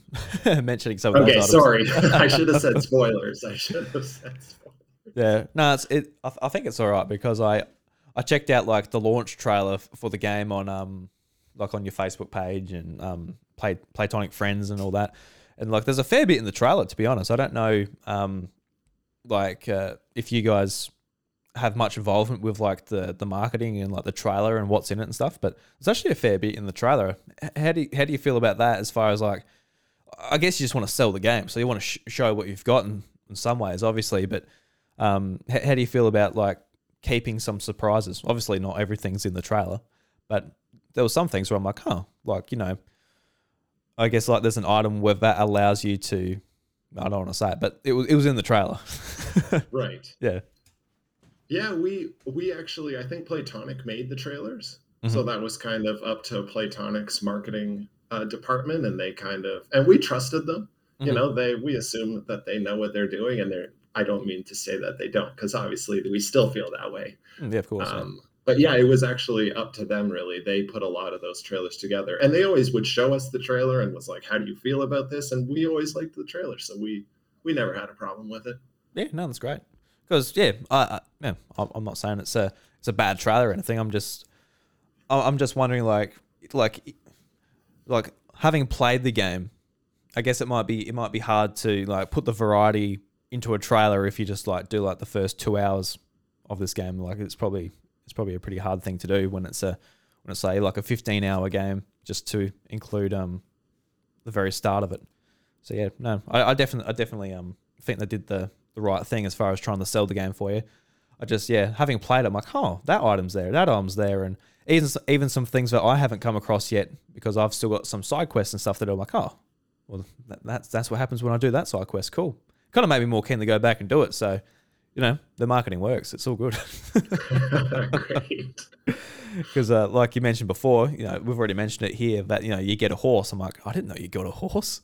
mentioning some of those items. Okay, sorry. I should have said spoilers. Yeah. No, I think it's all right, because I checked out like the launch trailer for the game on like on your Facebook page and Playtonic Friends and all that. And like there's a fair bit in the trailer, to be honest. I don't know if you guys have much involvement with like the marketing and like the trailer and what's in it and stuff, but there's actually a fair bit in the trailer. How do you feel about that, as far as like, I guess you just want to sell the game, so you want to show what you've got in some ways, obviously, but how do you feel about like keeping some surprises? Obviously not everything's in the trailer, but there were some things where I'm like, I guess like there's an item where that allows you to, I don't want to say it, but it was in the trailer. Right. Yeah. Yeah, we actually, I think Playtonic made the trailers. Mm-hmm. So that was kind of up to Playtonic's marketing department, and they and we trusted them. Mm-hmm. We assume that they know what they're doing, and I don't mean to say that they don't, because obviously we still feel that way. Yeah, of course. But yeah, it was actually up to them, really. They put a lot of those trailers together, and they always would show us the trailer and was like, how do you feel about this? And we always liked the trailer, so we never had a problem with it. Yeah, no, that's great. Because I'm not saying it's a bad trailer or anything. I'm just wondering, like having played the game, I guess it might be hard to like put the variety into a trailer if you just like do like the first 2 hours of this game. Like it's probably a pretty hard thing to do when it's like a 15-hour game, just to include the very start of it. So yeah, no, I definitely think they did the right thing as far as trying to sell the game for you. I just, yeah, having played it, I'm like, oh, that item's there, and even some things that I haven't come across yet, because I've still got some side quests and stuff that I'm like, oh, well, that's what happens when I do that side quest. Cool. Kind of made me more keen to go back and do it. So, you know, the marketing works. It's all good. Great. Because like you mentioned before, you know, we've already mentioned it here, that, you know, you get a horse. I'm like, I didn't know you got a horse.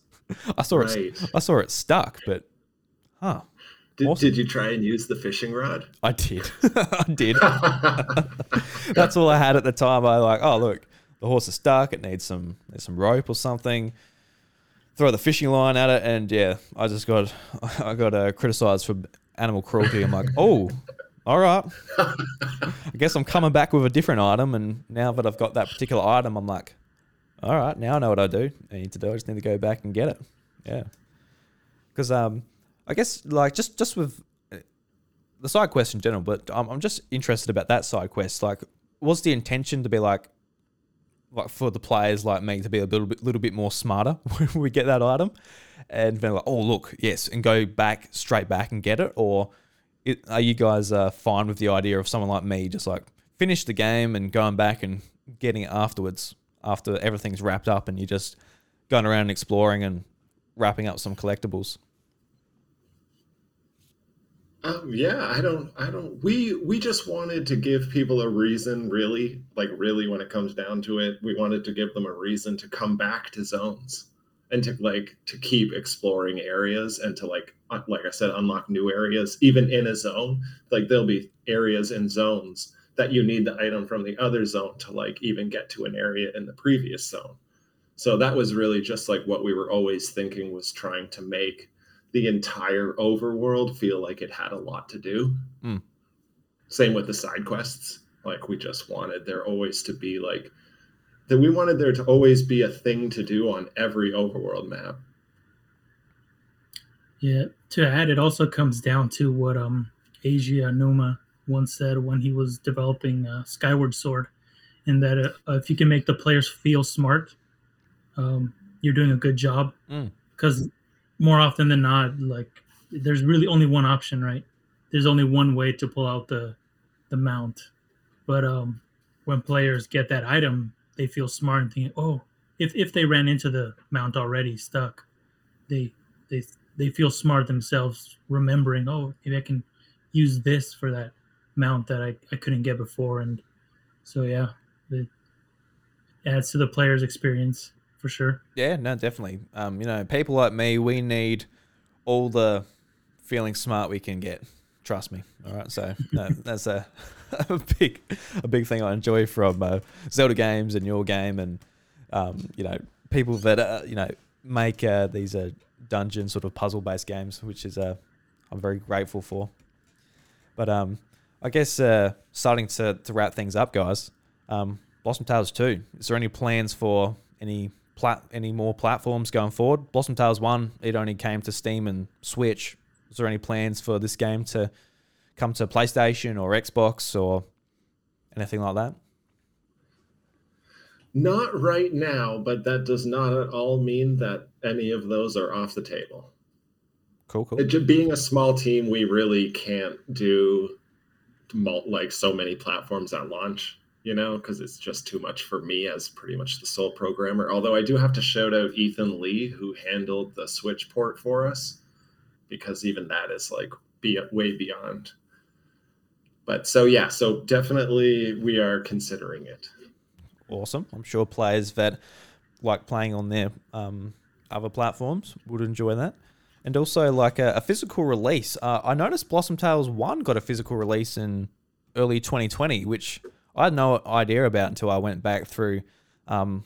I saw it stuck, but, huh. Awesome. Did you try and use the fishing rod? I did. That's all I had at the time. I like, oh, look, the horse is stuck. It needs some rope or something. Throw the fishing line at it. And yeah, I got criticized for animal cruelty. I'm like, oh, all right. I guess I'm coming back with a different item. And now that I've got that particular item, I'm like, all right, now I know what I need to do. I just need to go back and get it. Yeah. Because, I guess, like, just with the side quest in general, but I'm just interested about that side quest. Like, was the intention to be like for the players like me to be a little bit more smarter when we get that item, and then like, oh look, yes, and go back straight back and get it? Or are you guys fine with the idea of someone like me just like finish the game and going back and getting it afterwards, after everything's wrapped up and you're just going around and exploring and wrapping up some collectibles? Yeah, I don't. We just wanted to give people a reason, really. Like, really, when it comes down to it, we wanted to give them a reason to come back to zones and to keep exploring areas and to like I said, unlock new areas. Even in a zone, like there'll be areas in zones that you need the item from the other zone to like even get to an area in the previous zone. So that was really just like what we were always thinking, was trying to make the entire overworld feel like it had a lot to do. Mm. Same with the side quests. Like, we just wanted there always to be like that. We wanted there to always be a thing to do on every overworld map. Yeah. To add, it also comes down to what Eiji Aonuma once said when he was developing Skyward Sword, in that if you can make the players feel smart, you're doing a good job. 'Cause more often than not, like, there's really only one option, right? There's only one way to pull out the mount. But when players get that item, they feel smart and think, oh, if they ran into the mount already stuck, they feel smart themselves, remembering, oh, maybe I can use this for that mount that I couldn't get before. And so, yeah, it adds to the player's experience. For sure. Yeah, no, definitely. You know, people like me, we need all the feeling smart we can get. Trust me. All right, so no, that's a big thing I enjoy from Zelda games and your game, and you know, people that you know, make these dungeon sort of puzzle based games, which is I'm very grateful for. But I guess starting to wrap things up, guys. Blossom Tales 2. Is there any plans for any more platforms going forward? Blossom Tales 1, it only came to Steam and Switch. Is there any plans for this game to come to PlayStation or Xbox or anything like that? Not right now, but that does not at all mean that any of those are off the table. Cool. Being a small team, we really can't do like so many platforms at launch. You know, because it's just too much for me as pretty much the sole programmer. Although I do have to shout out Ethan Lee, who handled the Switch port for us, because even that is like way beyond. But so definitely we are considering it. Awesome. I'm sure players that like playing on their other platforms would enjoy that. And also like a physical release. I noticed Blossom Tales 1 got a physical release in early 2020, which... I had no idea about until I went back through Castle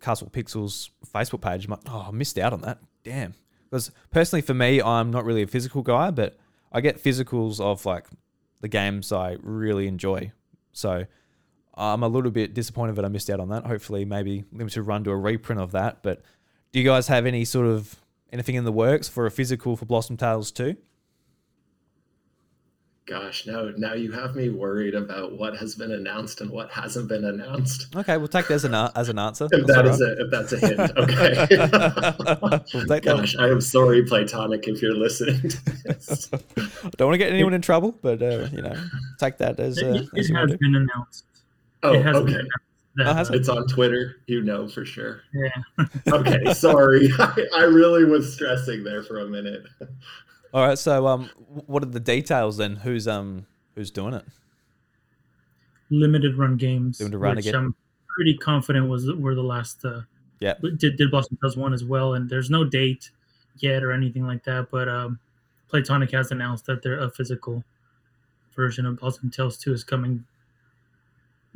Pixel's Facebook page. I'm like, oh, I missed out on that. Damn. Because personally for me, I'm not really a physical guy, but I get physicals of like the games I really enjoy. So I'm a little bit disappointed that I missed out on that. Hopefully maybe Limited Run do a reprint of that. But do you guys have any sort of anything in the works for a physical for Blossom Tales 2? Gosh, no. Now you have me worried about what has been announced and what hasn't been announced. Okay, we'll take that as an answer. If that's a hint, okay. We'll take Gosh, that. I am sorry, Playtonic, if you're listening to this. I don't want to get anyone in trouble, but, take that as... it has been announced. Oh, it okay. Been announced. It's on Twitter, for sure. Yeah. Okay, sorry. I really was stressing there for a minute. All right, so what are the details then? Who's doing it? Limited Run Games, which I'm pretty confident were the last. Did Blossom Tales 1 as well, and there's no date yet or anything like that. But Playtonic has announced that a physical version of Blossom Tales 2 is coming,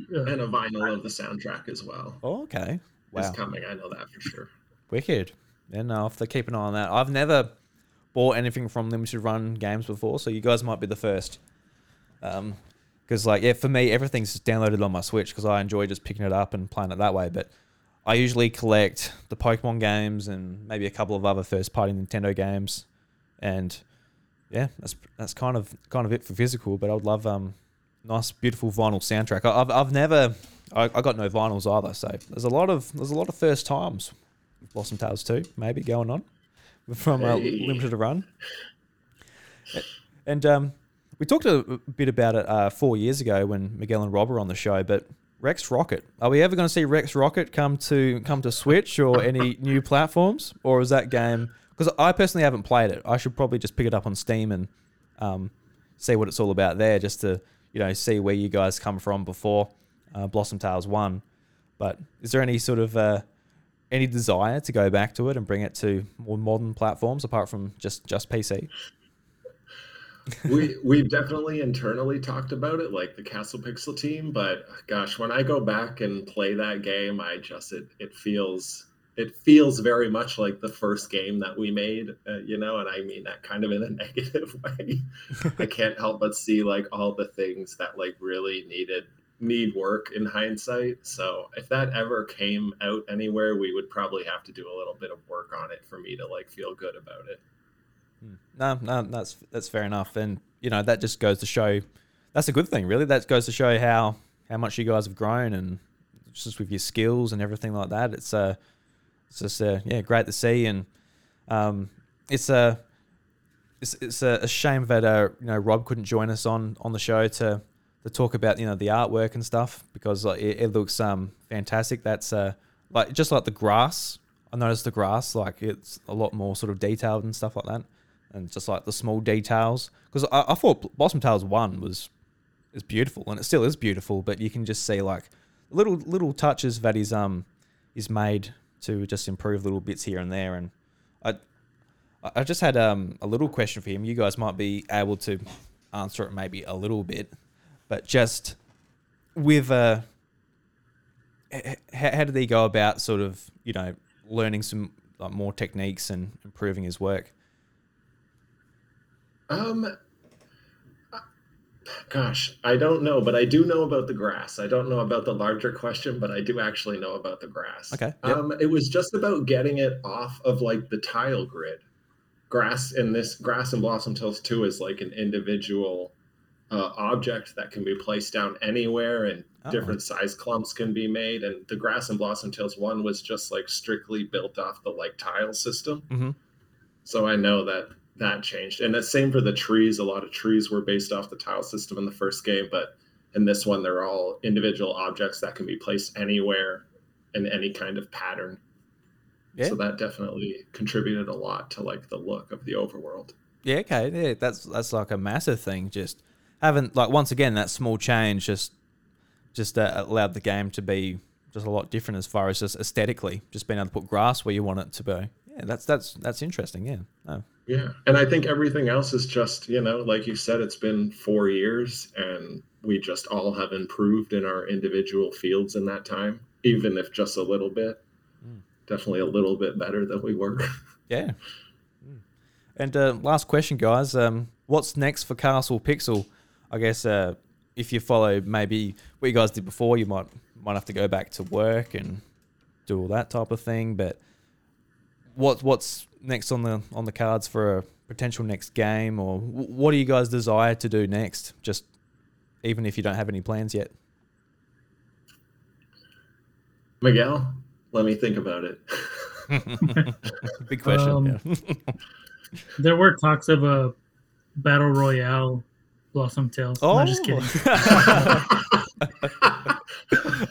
and a vinyl of the soundtrack as well. Oh, okay, wow, is coming. I know that for sure. Wicked. And I'll have to keep an eye on that. I've never bought anything from Limited Run Games before, so you guys might be the first. Because for me, everything's just downloaded on my Switch because I enjoy just picking it up and playing it that way. But I usually collect the Pokemon games and maybe a couple of other first-party Nintendo games, and yeah, that's kind of it for physical. But I would love nice, beautiful vinyl soundtrack. I got no vinyls either, so there's a lot of first times with Blossom Tales 2 maybe going on from a Limited Run. And we talked a bit about it 4 years ago when Miguel and Rob were on the show, but Rex Rocket, are we ever going to see Rex Rocket come to Switch or any new platforms? Or is that game, because I personally haven't played it, I should probably just pick it up on Steam and see what it's all about there, just to see where you guys come from before Blossom Tales 1. But is there any sort of any desire to go back to it and bring it to more modern platforms apart from just PC? We've definitely internally talked about it, like the Castle Pixel team, but gosh, when I go back and play that game, I just, it feels very much like the first game that we made, and I mean that kind of in a negative way. I can't help but see like all the things that like really need work in hindsight. So if that ever came out anywhere, we would probably have to do a little bit of work on it for me to like feel good about it. No, that's fair enough. And that just goes to show, that's a good thing really, that goes to show how much you guys have grown, and just with your skills and everything like that. It's it's just great to see. And it's a shame that Rob couldn't join us on the show to talk about the artwork and stuff, because it looks fantastic. That's just like the grass. I noticed the grass, it's a lot more sort of detailed and stuff like that, and just like the small details. Because I thought Blossom Tales 1 is beautiful, and it still is beautiful, but you can just see like little touches that is made to just improve little bits here and there. And I just had a little question for him. You guys might be able to answer it maybe a little bit. But just with how did he go about sort of learning some like more techniques and improving his work? Gosh, I don't know, but I do know about the grass. I don't know about the larger question, but I do actually know about the grass. Okay. Yep. It was just about getting it off of like the tile grid. Grass in Blossom Tales 2 is like an individual object that can be placed down anywhere, and different size clumps can be made. And the grass in Blossom Tales 1 was just like strictly built off the like tile system. Mm-hmm. So I know that changed. And the same for the trees. A lot of trees were based off the tile system in the first game, but in this one, they're all individual objects that can be placed anywhere in any kind of pattern. Yeah. So that definitely contributed a lot to like the look of the overworld. Yeah. Okay. Yeah. That's like a massive thing. Just haven't, like, once again, that small change just allowed the game to be just a lot different as far as just aesthetically, just being able to put grass where you want it to be. Yeah, that's interesting. Yeah. Oh. Yeah, and I think everything else is just, you know, like you said, it's been 4 years, and we just all have improved in our individual fields in that time, even if just a little bit. Mm. Definitely a little bit better than we were. Yeah. And last question, guys. What's next for Castle Pixel? I guess if you follow maybe what you guys did before, you might have to go back to work and do all that type of thing, but what's next on the cards for a potential next game, or what do you guys desire to do next, just even if you don't have any plans yet? Miguel, let me think about it. Big question. There were talks of a battle royale Blossom Tales. Oh, I'm just kidding.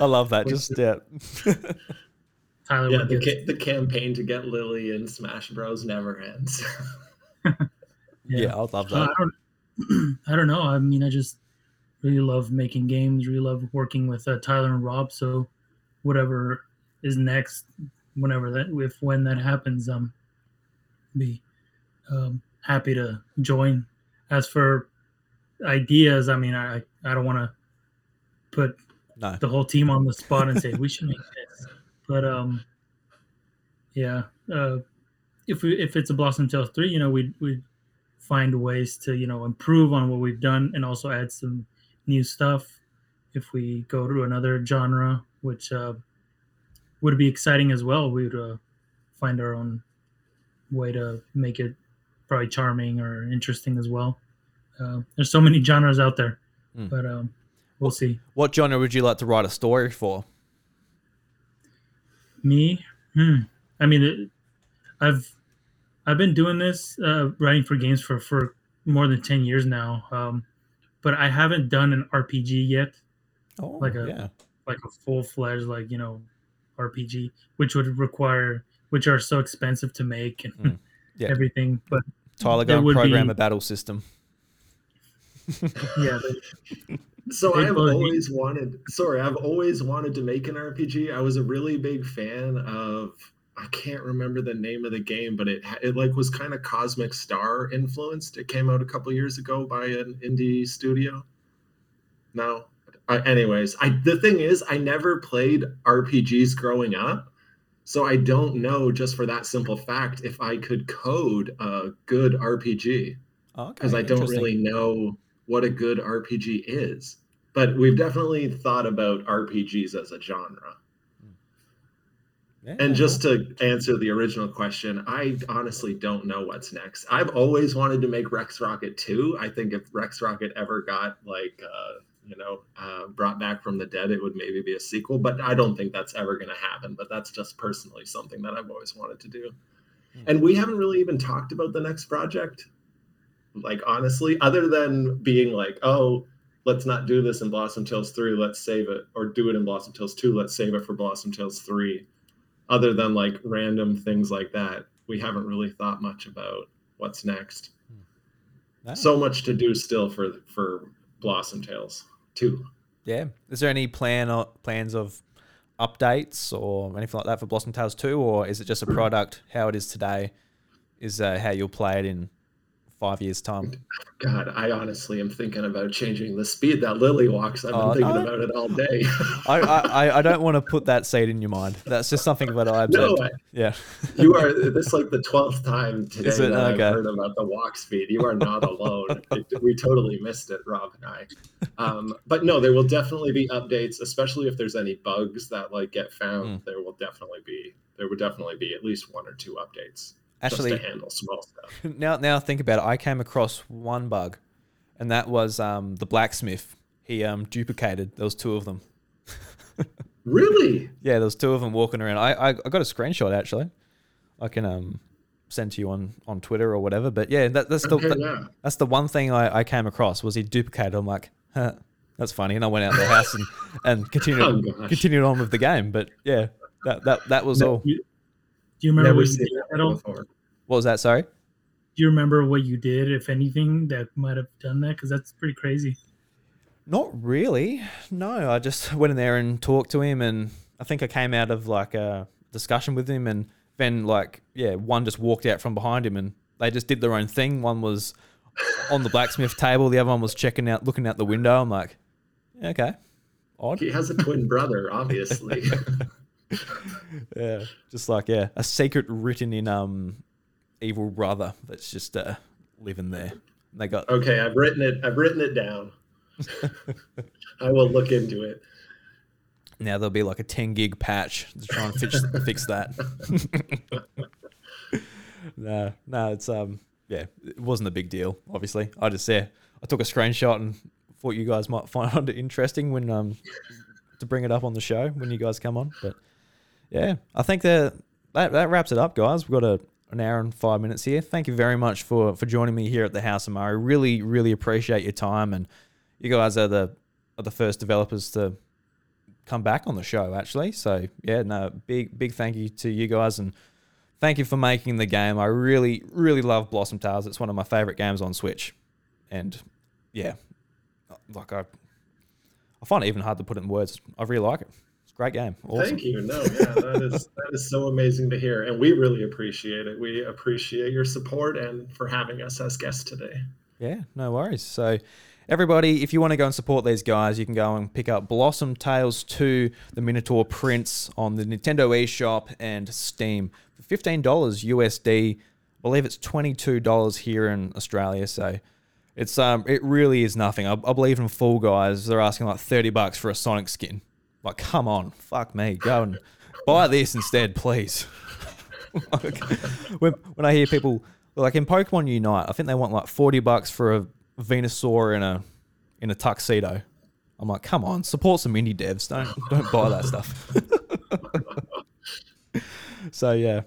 I love that. Just Tyler. Yeah, the campaign to get Lily in Smash Bros never ends. yeah, I love that. I don't know. I mean, I just really love making games. Really love working with Tyler and Rob. So, whatever is next, when that happens, be happy to join. As for ideas, I mean, I don't want to put the whole team on the spot and say we should make this, but if it's a Blossom Tales 3, you know, we'd find ways to, you know, improve on what we've done and also add some new stuff if we go to another genre, which would be exciting as well. We'd find our own way to make it probably charming or interesting as well. There's so many genres out there, but we'll see. What genre would you like to write a story for? Me? I mean, I've been doing this writing for games for more than 10 years now, but I haven't done an RPG yet. Oh, like a full-fledged, like, you know, RPG, which are so expensive to make and everything. But Tyler, go and program a battle system. Yeah. So I've always wanted to make an RPG. I was a really big fan of, I can't remember the name of the game, but it like was kind of Cosmic Star influenced. It came out a couple years ago by an indie studio. The thing is, I never played RPGs growing up. So I don't know, just for that simple fact, if I could code a good RPG. Because I don't really know what a good RPG is, but we've definitely thought about RPGs as a genre. Yeah, and just to answer the original question, I honestly don't know what's next. I've always wanted to make Rex Rocket 2. I think if Rex Rocket ever got brought back from the dead, it would maybe be a sequel, but I don't think that's ever going to happen. But that's just personally something that I've always wanted to do. Yeah. And we haven't really even talked about the next project. Like, honestly, other than being like, oh, let's not do this in Blossom Tales 3, let's save it, or do it in Blossom Tales 2, let's save it for Blossom Tales 3. Other than like random things like that, we haven't really thought much about what's next. Nice. So much to do still for Blossom Tales 2. Yeah. Is there any plans of updates or anything like that for Blossom Tales 2, or is it just a product how it is today is how you'll play it in 5 years time? God, I honestly am thinking about changing the speed that Lily walks. I've been thinking about it all day. I don't want to put that seed in your mind. That's just something that I observed. No, you are. This is like the 12th time today that I've heard about the walk speed. You are not alone. We totally missed it, Rob and I. But no, there will definitely be updates, especially if there's any bugs that like get found. There will definitely be at least one or two updates. Actually, just to handle small stuff. Now I think about it, I came across one bug, and that was the blacksmith. He duplicated. There was two of them. Really? Yeah, there was two of them walking around. I got a screenshot, actually. I can send to you on Twitter or whatever. But yeah, that's the one thing I came across was he duplicated. I'm like, huh, that's funny. And I went out of the house and continued on with the game. But yeah, that was all. Do you remember what you did at all? What was that? Sorry? Do you remember what you did, if anything, that might have done that? Because that's pretty crazy. Not really. No, I just went in there and talked to him, and I think I came out of like a discussion with him, and Then, like, yeah, one just walked out from behind him and they just did their own thing. One was on the blacksmith table. The other one was checking out, looking out the window. I'm like, okay, odd. He has a twin brother, obviously. Yeah, just like, yeah, a secret written in evil brother that's just living there. And they got, okay, I've written it down. I will look into it. Now there'll be like a 10 gig patch to try and fix that. No, it's yeah, it wasn't a big deal. Obviously, I just I took a screenshot and thought you guys might find it interesting when to bring it up on the show when you guys come on. But yeah, I think that wraps it up, guys. We've got an hour and 5 minutes here. Thank you very much for joining me here at the House of Murray. Really, really appreciate your time, and you guys are the first developers to come back on the show, actually. So yeah, no, big thank you to you guys, and thank you for making the game. I really, really love Blossom Tales. It's one of my favorite games on Switch, and yeah, like I find it even hard to put it in words. I really like it. Great game. Awesome. Thank you. No, yeah, that is so amazing to hear, and we really appreciate it. We appreciate your support and for having us as guests today. Yeah, no worries. So, everybody, if you want to go and support these guys, you can go and pick up Blossom Tales 2: The Minotaur Prince on the Nintendo eShop and Steam for $15 USD. I believe it's $22 here in Australia. So, it's it really is nothing. I believe in Fall Guys, they're asking like $30 for a Sonic skin. Like, come on, fuck me, go and buy this instead, please. Like, when I hear people, like in Pokemon Unite, I think they want like $40 for a Venusaur in a tuxedo. I'm like, come on, support some indie devs. Don't buy that stuff. So yeah,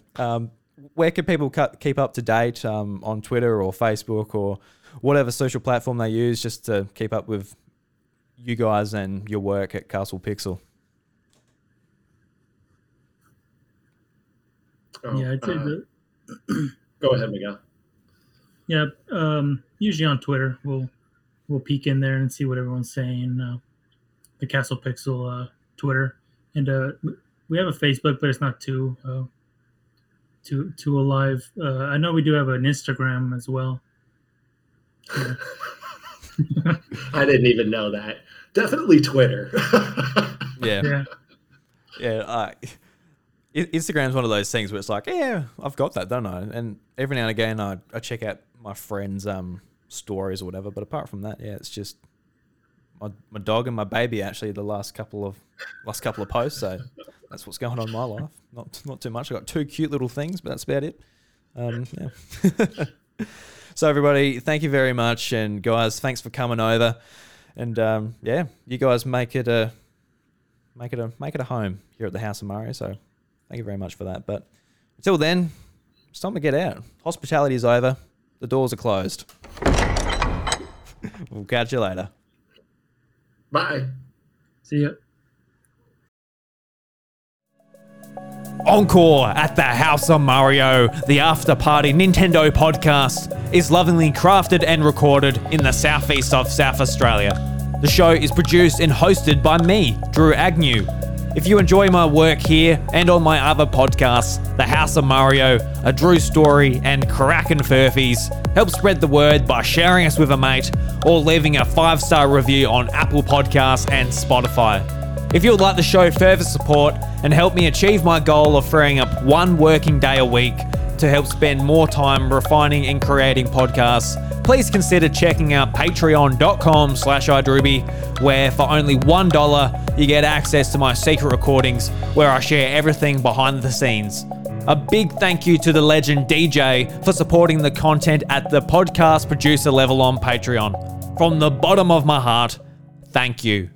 where can people keep up to date on Twitter or Facebook or whatever social platform they use just to keep up with you guys and your work at Castle Pixel? Yeah, I'd say go ahead, Miguel. Yeah, usually on Twitter we'll peek in there and see what everyone's saying. The Castle Pixel Twitter, and we have a Facebook, but it's not too alive. I know we do have an Instagram as well. Yeah. I didn't even know that. Definitely Twitter. Yeah. Instagram's one of those things where it's like, yeah, I've got that, don't I? And every now and again, I check out my friends' stories or whatever. But apart from that, yeah, it's just my dog and my baby. Actually, the last couple of posts. So that's what's going on in my life. Not too much. I got two cute little things, but that's about it. Yeah. So everybody, thank you very much, and guys, thanks for coming over, and yeah, you guys make it a home here at the House of Mario. So thank you very much for that. But until then, it's time to get out. Hospitality is over. The doors are closed. We'll catch you later. Bye. See ya. Encore at the House of Mario, the after-party Nintendo podcast, is lovingly crafted and recorded in the southeast of South Australia. The show is produced and hosted by me, Drew Agnew. If you enjoy my work here and on my other podcasts, The House of Mario, A Drew Story and Kraken Furfies, help spread the word by sharing us with a mate or leaving a 5-star review on Apple Podcasts and Spotify. If you would like to show further support and help me achieve my goal of freeing up one working day a week to help spend more time refining and creating podcasts, please consider checking out patreon.com/idruby, where for only $1 you get access to my secret recordings where I share everything behind the scenes. A big thank you to the legend DJ for supporting the content at the podcast producer level on Patreon. From the bottom of my heart, thank you.